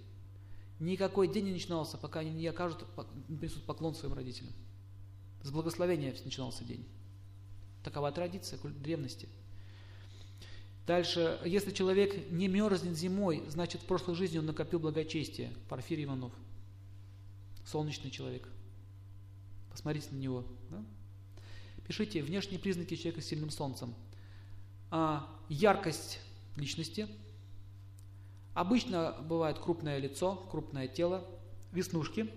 Никакой день не начинался, пока они не окажут, не принесут поклон своим родителям. С благословения начинался день. Такова традиция древности. Дальше. Если человек не мерзнет зимой, значит в прошлой жизни он накопил благочестие. Порфирий Иванов. Солнечный человек. Посмотрите на него. Да? Пишите внешние признаки человека с сильным солнцем. А, яркость личности. Обычно бывает крупное лицо, крупное тело, веснушки.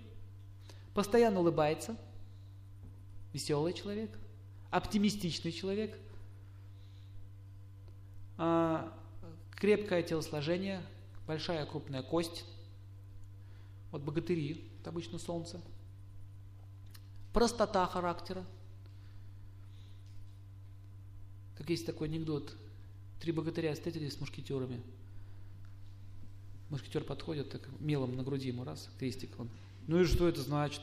Постоянно улыбается. Веселый человек. Оптимистичный человек. А, крепкое телосложение. Большая крупная кость. Вот богатыри, это обычно солнце. Простота характера. Как есть такой анекдот. Три богатыря встретились с мушкетерами. Мушкетер подходит, так мелом на груди ему раз, крестик он. Ну и что это значит?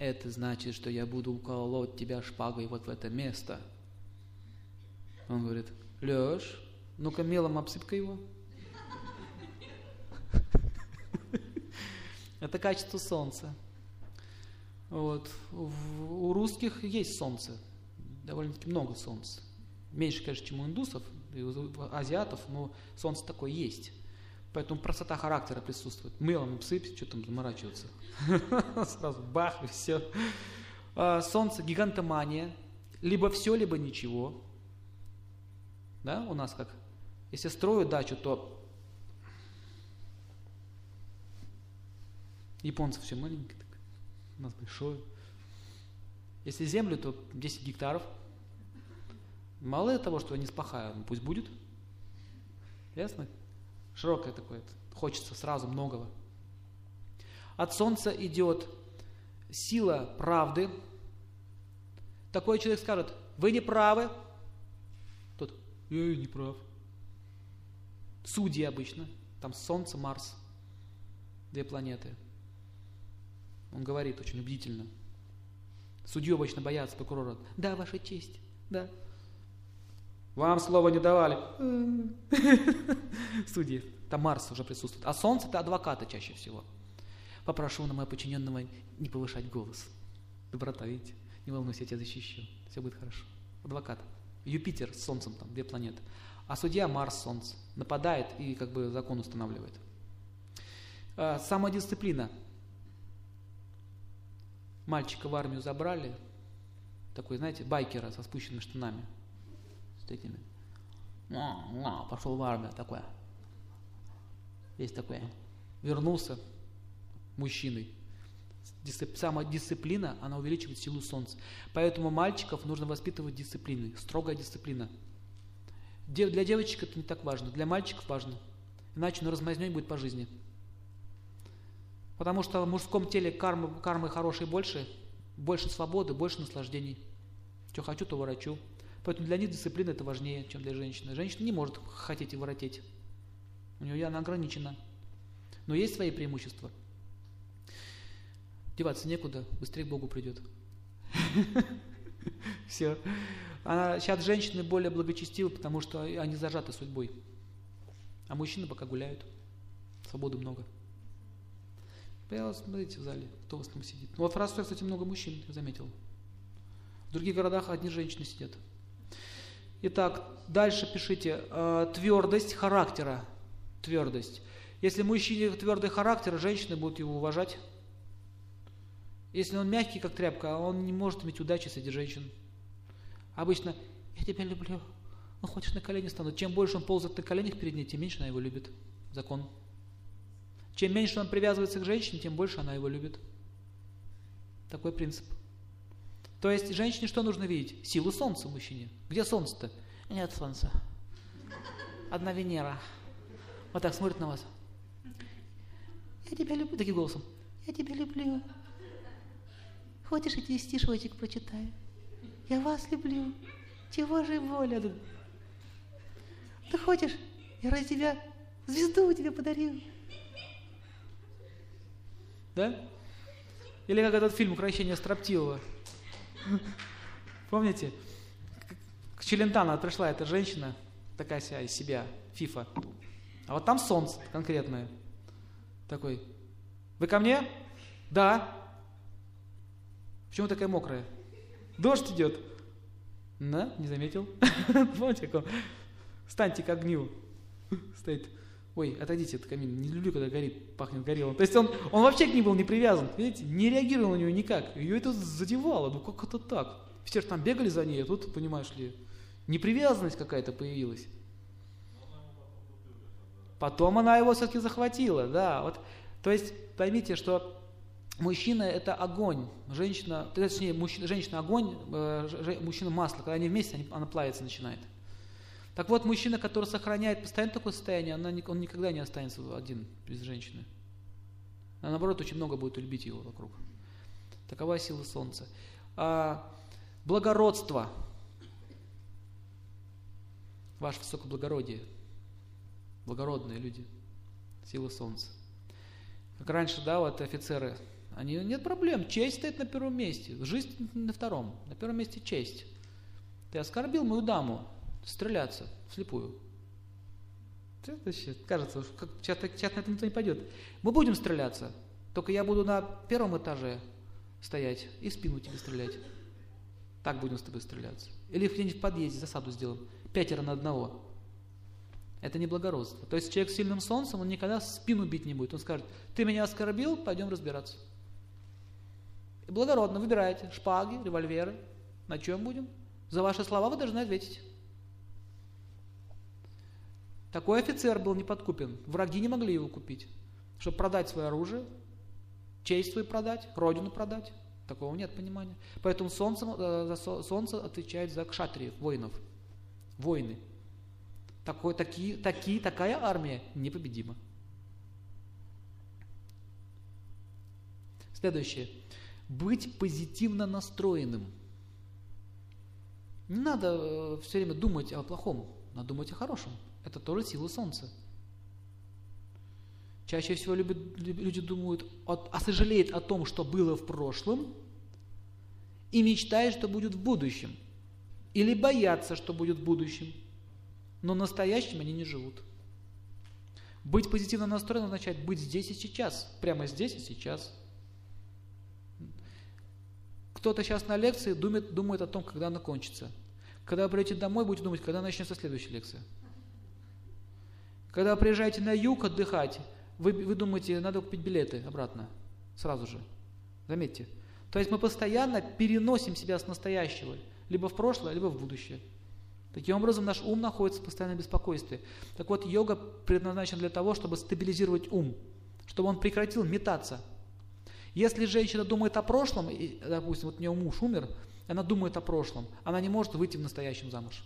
Это значит, что я буду уколоть тебя шпагой вот в это место. Он говорит, Леш, ну-ка мелом обсыпка его. Это качество солнца. Вот. У русских есть солнце. Довольно-таки много солнца. Меньше, конечно, чем у индусов, и у азиатов, но солнце такое есть. Поэтому простота характера присутствует. Мелом обсыпь, что там заморачиваться. Сразу бах и все. Солнце, гигантомания. Либо все, либо ничего. Да, у нас как? Если строю дачу, то японцев все маленькое, так. У нас большое. Если землю, то десять гектаров. Мало того, что я не спахаю, ну пусть будет. Ясно? Широкое такое, хочется сразу многого. От солнца идет сила правды. Такой человек скажет: вы не правы. Тот: я не прав. Судьи обычно, там солнце, Марс, две планеты. Он говорит очень убедительно. Судью обычно боятся, прокурора. Да, ваша честь, да. Вам слова не давали. Судьи. Там Марс уже присутствует. А солнце – это адвокаты чаще всего. Попрошу на моего подчиненного не повышать голос. Доброта, видите? Не волнуйся, я тебя защищу. Все будет хорошо. Адвокат. Юпитер с солнцем, там две планеты. А судья – Марс, солнце. Нападает и как бы закон устанавливает. Самодисциплина. Мальчика в армию забрали. Такой, знаете, байкера со спущенными штанами. Такими. Пошел в армию, такое. Есть такое. Вернулся мужчиной. Дисцип... Самодисциплина, она увеличивает силу солнца. Поэтому мальчиков нужно воспитывать дисциплиной. Строгая дисциплина. Дев... Для девочек это не так важно, для мальчиков важно. Иначе ну, размазнёй будет по жизни. Потому что в мужском теле кармы, кармы хорошие больше, больше свободы, больше наслаждений. Что хочу, то ворочу. Поэтому для них дисциплина это важнее, чем для женщины. Женщина не может хотеть и воротеть. У нее она ограничена. Но есть свои преимущества. Деваться некуда, быстрее к Богу придет. Все. Сейчас женщины более благочестивы, потому что они зажаты судьбой. А мужчины пока гуляют. Свободы много. Смотрите в зале, кто в основном сидит. Вот в Ростове, кстати, много мужчин, я заметил. В других городах одни женщины сидят. Итак, дальше пишите. Твердость характера. Твердость. Если мужчине твердый характер, женщины будут его уважать. Если он мягкий, как тряпка, он не может иметь удачи среди женщин. Обычно «я тебя люблю», ну хочешь на колени стану. Чем больше он ползает на коленях перед ней, тем меньше она его любит. Закон. Чем меньше он привязывается к женщине, тем больше она его любит. Такой принцип. То есть женщине что нужно видеть? Силу солнца в мужчине. Где солнце-то? Нет солнца. Одна Венера. Вот так смотрит на вас. Я тебя люблю. Таким голосом. Я тебя люблю. Хочешь, я тебе стишочек прочитаю? Я вас люблю. Чего же воля? Ты хочешь? Я ради тебя звезду тебе подарю. Да? Или как этот фильм «Укрощение строптивого». Помните, к Челентано пришла эта женщина, такая вся из себя, фифа. А вот там солнце конкретное. Такой, вы ко мне? Да. Почему такая мокрая? Дождь идет. Да, не заметил. Помните, как он? Встаньте к огню. Стоит. Ой, отойдите от камина. Не люблю, когда горит, пахнет горелым. То есть он, он вообще к ней был не привязан. Видите, не реагировал на нее никак. Ее это задевало. Ну как это так? Все же там бегали за ней, а тут, понимаешь ли, непривязанность какая-то появилась. Потом она его все-таки захватила, да. Вот. То есть поймите, что мужчина – это огонь. Женщина, точнее, мужчина, женщина – огонь, э, мужчина – масло. Когда они вместе, они, она плавиться начинает. Так вот, мужчина, который сохраняет постоянно такое состояние, она, он никогда не останется один без женщины. Она, наоборот, очень много будет любить его вокруг. Такова сила солнца. А, благородство. Ваше высокоблагородие. Благородные люди. Сила солнца. Как раньше, да, вот офицеры, они, нет проблем, честь стоит на первом месте, жизнь на втором, на первом месте честь. Ты оскорбил мою даму. Стреляться вслепую. Это вообще, кажется, как, сейчас, сейчас на это никто не пойдет. Мы будем стреляться, только я буду на первом этаже стоять и в спину тебе стрелять. Так будем с тобой стреляться. Или где-нибудь в подъезде засаду сделаем. Пятеро на одного. Это не благородство. То есть человек с сильным солнцем, он никогда спину бить не будет. Он скажет: ты меня оскорбил, пойдем разбираться. И благородно выбираете шпаги, револьверы. На чем будем? За ваши слова вы должны ответить. Такой офицер был неподкупен. Враги не могли его купить, чтобы продать свое оружие, честь свою продать, родину продать. Такого нет понимания. Поэтому солнце, солнце отвечает за кшатриев, воинов. Войны. Такой, такие, такие, такая армия непобедима. Следующее. Быть позитивно настроенным. Не надо все время думать о плохом, надо думать о хорошем. Это тоже сила солнца. Чаще всего люди думают, а сожалеют о том, что было в прошлом, и мечтают, что будет в будущем. Или боятся, что будет в будущем. Но настоящим они не живут. Быть позитивно настроенным означает быть здесь и сейчас. Прямо здесь и сейчас. Кто-то сейчас на лекции думает, думает о том, когда она кончится. Когда вы придете домой, будете думать, когда начнется следующая лекция. Когда вы приезжаете на юг отдыхать, вы, вы думаете, надо купить билеты обратно. Сразу же. Заметьте. То есть мы постоянно переносим себя с настоящего. Либо в прошлое, либо в будущее. Таким образом, наш ум находится в постоянном беспокойстве. Так вот, йога предназначена для того, чтобы стабилизировать ум, чтобы он прекратил метаться. Если женщина думает о прошлом, и, допустим, вот у нее муж умер, она думает о прошлом, она не может выйти в настоящем замуж.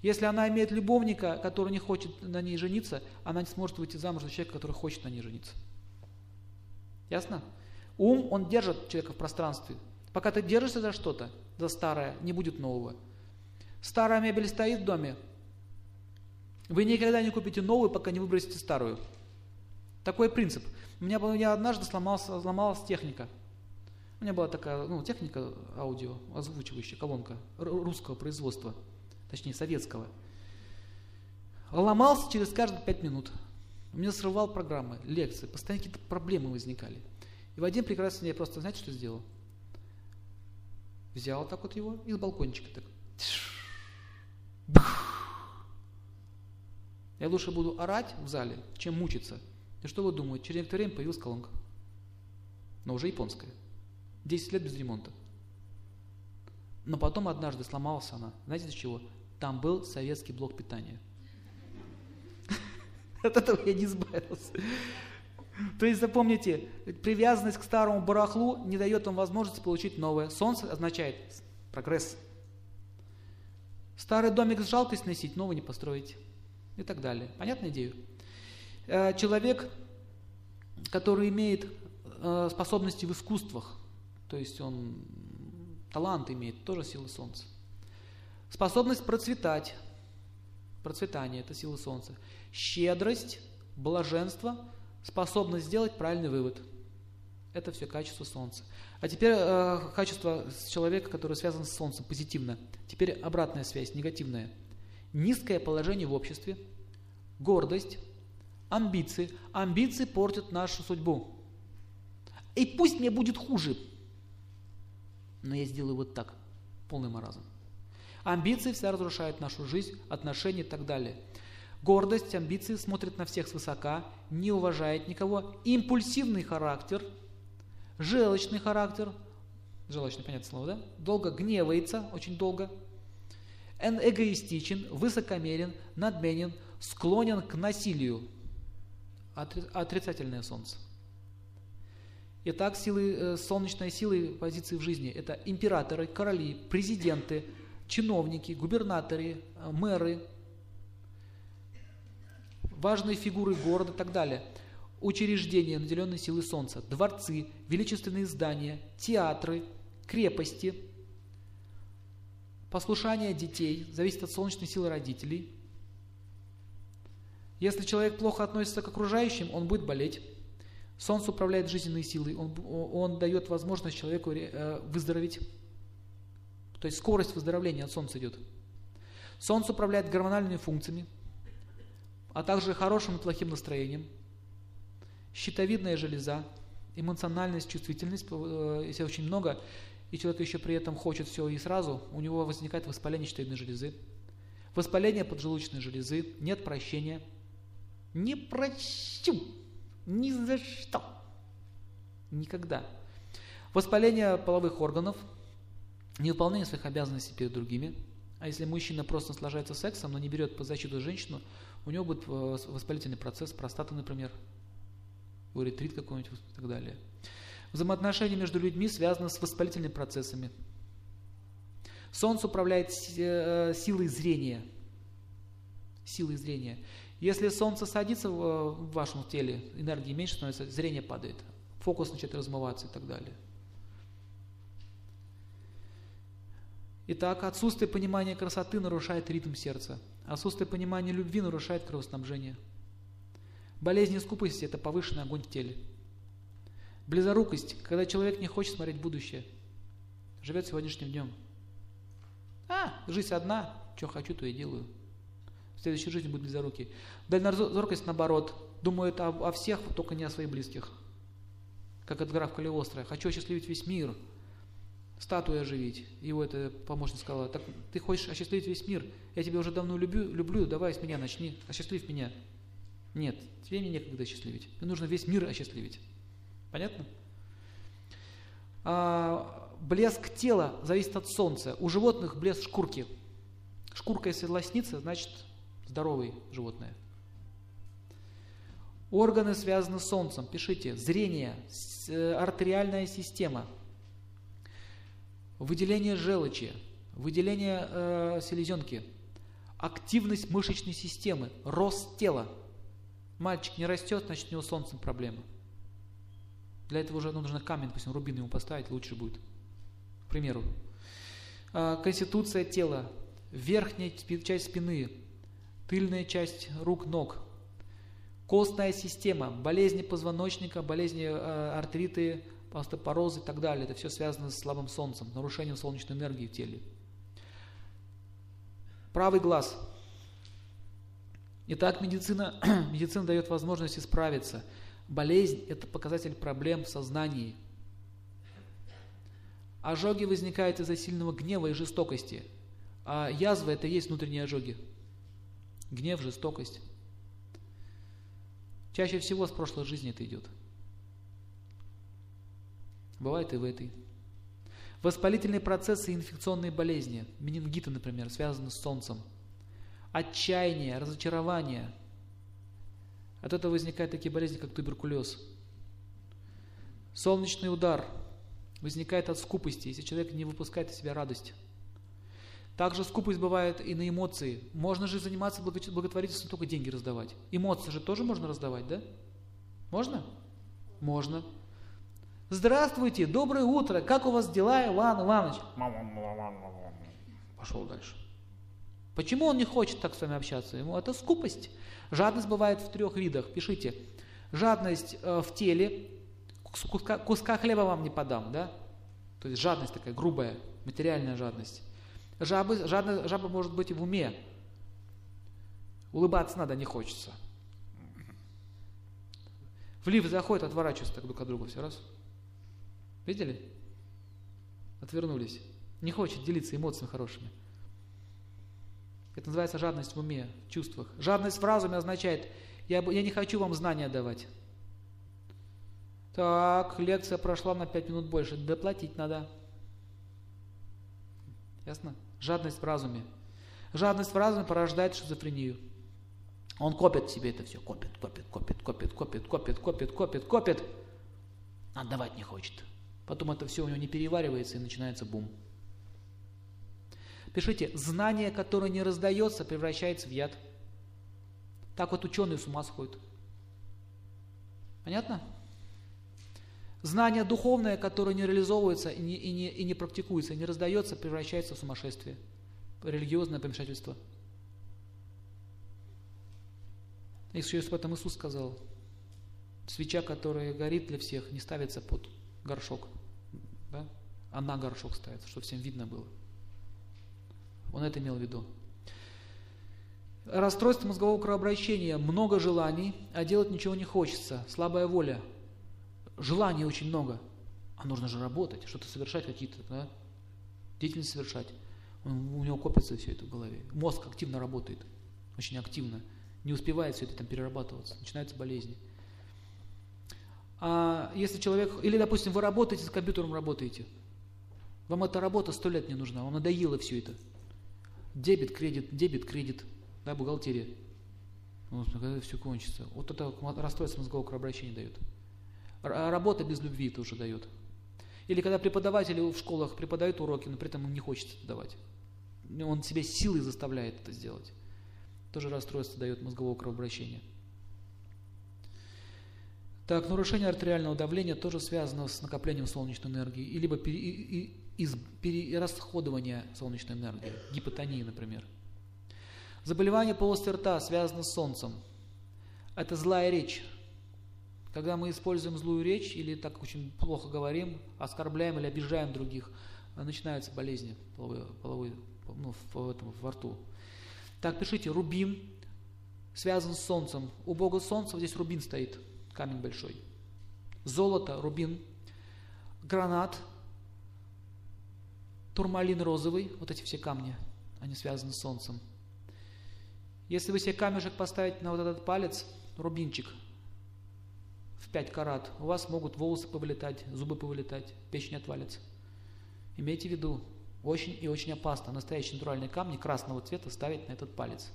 Если она имеет любовника, который не хочет на ней жениться, она не сможет выйти замуж за человека, который хочет на ней жениться. Ясно? Ум, он держит человека в пространстве. Пока ты держишься за что-то, за старое, не будет нового. Старая мебель стоит в доме. Вы никогда не купите новую, пока не выбросите старую. Такой принцип. У меня, у меня однажды сломалась, сломалась техника. У меня была такая ну, техника аудио, озвучивающая колонка русского производства, точнее советского. Ломался через каждые пять минут. У меня срывал программы, лекции, постоянно какие-то проблемы возникали. И в один прекрасный день я просто, знаете, что сделал? Взял так вот его и с балкончика так. Я лучше буду орать в зале, чем мучиться. И что вы думаете? Через некоторое время появилась колонка. Но уже японская. десять лет без ремонта. Но потом однажды сломалась она. Знаете из-за чего? Там был советский блок питания. От этого я не избавился. То есть запомните, привязанность к старому барахлу не дает вам возможности получить новое. Солнце означает прогресс. Старый домик с жалкой сносить, новый не построить. И так далее. Понятная идея? Человек, который имеет способности в искусствах, то есть он талант имеет, тоже сила солнца. Способность процветать, процветание – это сила солнца. Щедрость, блаженство, способность сделать правильный вывод – это все качество солнца. А теперь э, качество человека, который связан с солнцем, позитивно. Теперь обратная связь, негативная. Низкое положение в обществе, гордость, амбиции. Амбиции портят нашу судьбу. И пусть мне будет хуже, но я сделаю вот так, полный маразм. Амбиции всегда разрушают нашу жизнь, отношения и так далее. Гордость, амбиции смотрят на всех свысока, не уважает никого. Импульсивный характер, желчный характер, желчный, понятное слово, да? Долго гневается, очень долго. Эгоистичен, высокомерен, надменен, склонен к насилию. Отрицательное солнце. Итак, силы, солнечные силы позиции в жизни – это императоры, короли, президенты, чиновники, губернаторы, мэры, важные фигуры города и так далее. Учреждения, наделенные силой солнца, дворцы, величественные здания, театры, крепости, послушание детей зависит от солнечной силы родителей. Если человек плохо относится к окружающим, он будет болеть. Солнце управляет жизненной силой, он, он дает возможность человеку выздороветь. То есть скорость выздоровления от солнца идет. Солнце управляет гормональными функциями, а также хорошим и плохим настроением. Щитовидная железа, эмоциональность, чувствительность, если очень много, и человек еще при этом хочет все и сразу, у него возникает воспаление щитовидной железы. воспаление поджелудочной железы, нет прощения. Не прощу ни за что. Никогда. Воспаление половых органов, невыполнение своих обязанностей перед другими. А если мужчина просто наслаждается сексом, но не берет под защиту женщину, у него будет воспалительный процесс простаты, например, уретрит какой-нибудь и так далее. Взаимоотношения между людьми связаны с воспалительными процессами. Солнце управляет силой зрения. Силой зрения. Если солнце садится в вашем теле, энергии меньше становится, зрение падает. Фокус начинает размываться и так далее. Итак, отсутствие понимания красоты нарушает ритм сердца. Отсутствие понимания любви нарушает кровоснабжение. Болезнь и скупость – это повышенный огонь в теле. Близорукость, когда человек не хочет смотреть в будущее. Живет сегодняшним днем. А, жизнь одна, что хочу, то и делаю. В следующей жизни будет близорукий. Дальнозоркость, наоборот, думает о, о всех, только не о своих близких. Как от графа Калиостро. Хочу осчастливить весь мир. Статую оживить. Его это помощник сказала. Так ты хочешь осчастливить весь мир? Я тебя уже давно люблю, люблю, давай с меня начни. Осчастливь меня. Нет, тебе мне некогда осчастливить. Мне нужно весь мир осчастливить. Понятно? А, блеск тела зависит от солнца. У животных блеск шкурки. Шкурка, если лоснится, значит здоровое животное. Органы связаны с солнцем. Пишите. Зрение, артериальная система, выделение желчи, выделение э, селезенки, активность мышечной системы, рост тела. Мальчик не растет, значит у него с солнцем проблемы. Для этого уже нужно камень, допустим, рубин ему поставить, лучше будет. К примеру. Конституция тела, верхняя часть спины, тыльная часть рук, ног, костная система, болезни позвоночника, болезни артриты, остеопорозы и так далее. Это все связано с слабым солнцем, нарушением солнечной энергии в теле. Правый глаз. Итак, медицина, медицина дает возможность исправиться. Болезнь – это показатель проблем в сознании. Ожоги возникают из-за сильного гнева и жестокости. А язва – это и есть внутренние ожоги. Гнев, жестокость. Чаще всего с прошлой жизни это идет. Бывает и в этой. Воспалительные процессы и инфекционные болезни, менингиты, например, связаны с солнцем. Отчаяние, разочарование. От этого возникают такие болезни, как туберкулез. Солнечный удар возникает от скупости, если человек не выпускает из себя радость. Также скупость бывает и на эмоции. Можно же заниматься благотворительностью, только деньги раздавать. Эмоции же тоже можно раздавать, да? Можно? Можно. Здравствуйте, доброе утро, как у вас дела, Иван Иванович? Пошел дальше. Почему он не хочет так с вами общаться? Ему это скупость. Жадность бывает в трех видах. Пишите. Жадность э, в теле. Куска, куска хлеба вам не подам, да? То есть жадность такая грубая, материальная жадность. Жабы, жадность, жаба может быть и в уме. Улыбаться надо, не хочется. В лифт заходит, отворачивается так друг от друга все раз. Видели? Отвернулись. Не хочет делиться эмоциями хорошими. Это называется жадность в уме, в чувствах. Жадность в разуме означает, я, я не хочу вам знания давать. Так, лекция прошла на пять минут больше, доплатить надо. Ясно? Жадность в разуме. Жадность в разуме порождает шизофрению. Он копит себе это все, копит, копит, копит, копит, копит, копит, копит, копит, копит. Отдавать не хочет. Потом это все у него не переваривается и начинается бум. Пишите, знание, которое не раздается, превращается в яд. Так вот ученые с ума сходят. Понятно? Знание духовное, которое не реализовывается и не, и не, и не практикуется, не раздается, превращается в сумасшествие. Религиозное помешательство. И еще об этом Иисус сказал. Свеча, которая горит для всех, не ставится под горшок. Да? А на горшок ставится, чтобы всем видно было. Он это имел в виду. Расстройство мозгового кровообращения. Много желаний, а делать ничего не хочется. Слабая воля. Желаний очень много. А нужно же работать, что-то совершать, какие-то, да? Деятельность совершать. у него копится все это в голове. Мозг активно работает, очень активно. Не успевает все это там перерабатываться, начинаются болезни. А если человек, или, допустим, вы работаете, с компьютером работаете, вам эта работа сто лет не нужна, вам надоело все это. Дебет, кредит, дебет, кредит, да, бухгалтерия. Вот, когда все кончится. Вот это расстройство мозгового кровообращения дает. Работа без любви это уже дает. Или когда преподаватели в школах преподают уроки, но при этом им не хочется это давать. Он себе силой заставляет это сделать. Тоже расстройство дает мозгового кровообращения. Так, нарушение артериального давления тоже связано с накоплением солнечной энергии, и либо пере, и, и, перерасходование солнечной энергии, гипотонии, например. Заболевание полости рта связано с солнцем. Это злая речь. Когда мы используем злую речь или так очень плохо говорим, оскорбляем или обижаем других, начинаются болезни половые, половые, ну, в этом, во рту. Так, пишите, рубин связан с солнцем. У бога солнца здесь рубин стоит, камень большой. Золото, рубин, гранат, турмалин розовый, вот эти все камни, они связаны с солнцем. Если вы себе камешек поставите на вот этот палец, рубинчик, в пять карат, у вас могут волосы повылетать, зубы повылетать, печень отвалится. Имейте в виду, очень и очень опасно настоящие натуральные камни красного цвета ставить на этот палец.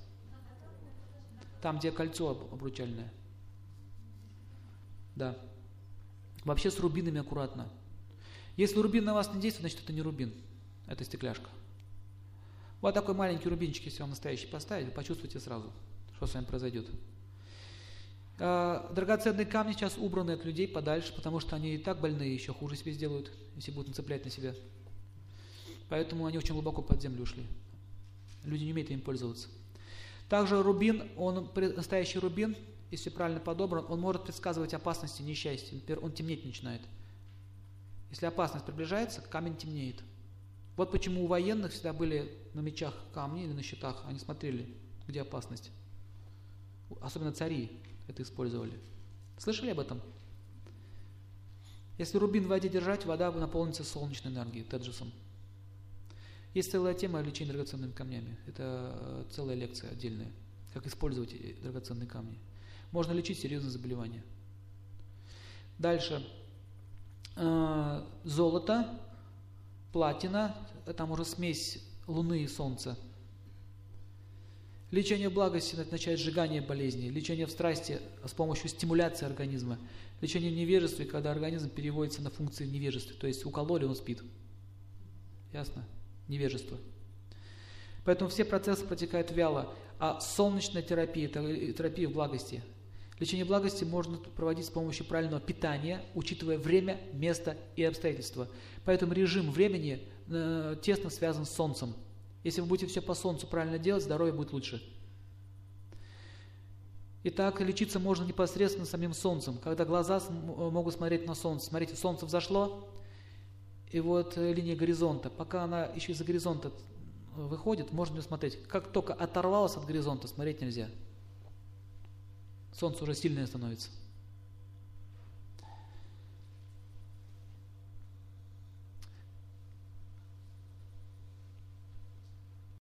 Там, где кольцо обручальное. Да. Вообще с рубинами аккуратно. Если рубин на вас не действует, значит это не рубин, это стекляшка. Вот такой маленький рубинчик, если вам настоящий поставить, вы почувствуете сразу, что с вами произойдет. Драгоценные камни сейчас убраны от людей подальше, потому что они и так больные, еще хуже себе сделают, если будут нацеплять на себя. Поэтому они очень глубоко под землю ушли. Люди не умеют им пользоваться. Также рубин, он настоящий рубин, если правильно подобран, он может предсказывать опасности, несчастья. Например, он темнеть начинает. Если опасность приближается, камень темнеет. Вот почему у военных всегда были на мечах камни или на щитах, они смотрели, где опасность. Особенно цари это использовали. Слышали об этом? Если рубин в воде держать, вода наполнится солнечной энергией, теджасом. Есть целая тема о лечении драгоценными камнями. Это целая лекция отдельная, как использовать драгоценные камни. Можно лечить серьезные заболевания. Дальше. Золото, платина, там уже смесь луны и солнца. Лечение в благости означает сжигание болезней, лечение в страсти с помощью стимуляции организма, лечение в невежестве, когда организм переводится на функции невежества, то есть укололи, он спит. Ясно? Невежество. Поэтому все процессы протекают вяло, а солнечная терапия, терапия в благости. Лечение благости можно проводить с помощью правильного питания, учитывая время, место и обстоятельства. Поэтому режим времени э, тесно связан с солнцем. Если вы будете все по солнцу правильно делать, здоровье будет лучше. Итак, лечиться можно непосредственно самим солнцем. Когда глаза могут смотреть на солнце. Смотрите, солнце взошло, и вот линия горизонта. Пока она еще из-за горизонта выходит, можно ее смотреть. Как только оторвалась от горизонта, смотреть нельзя. Солнце уже сильное становится.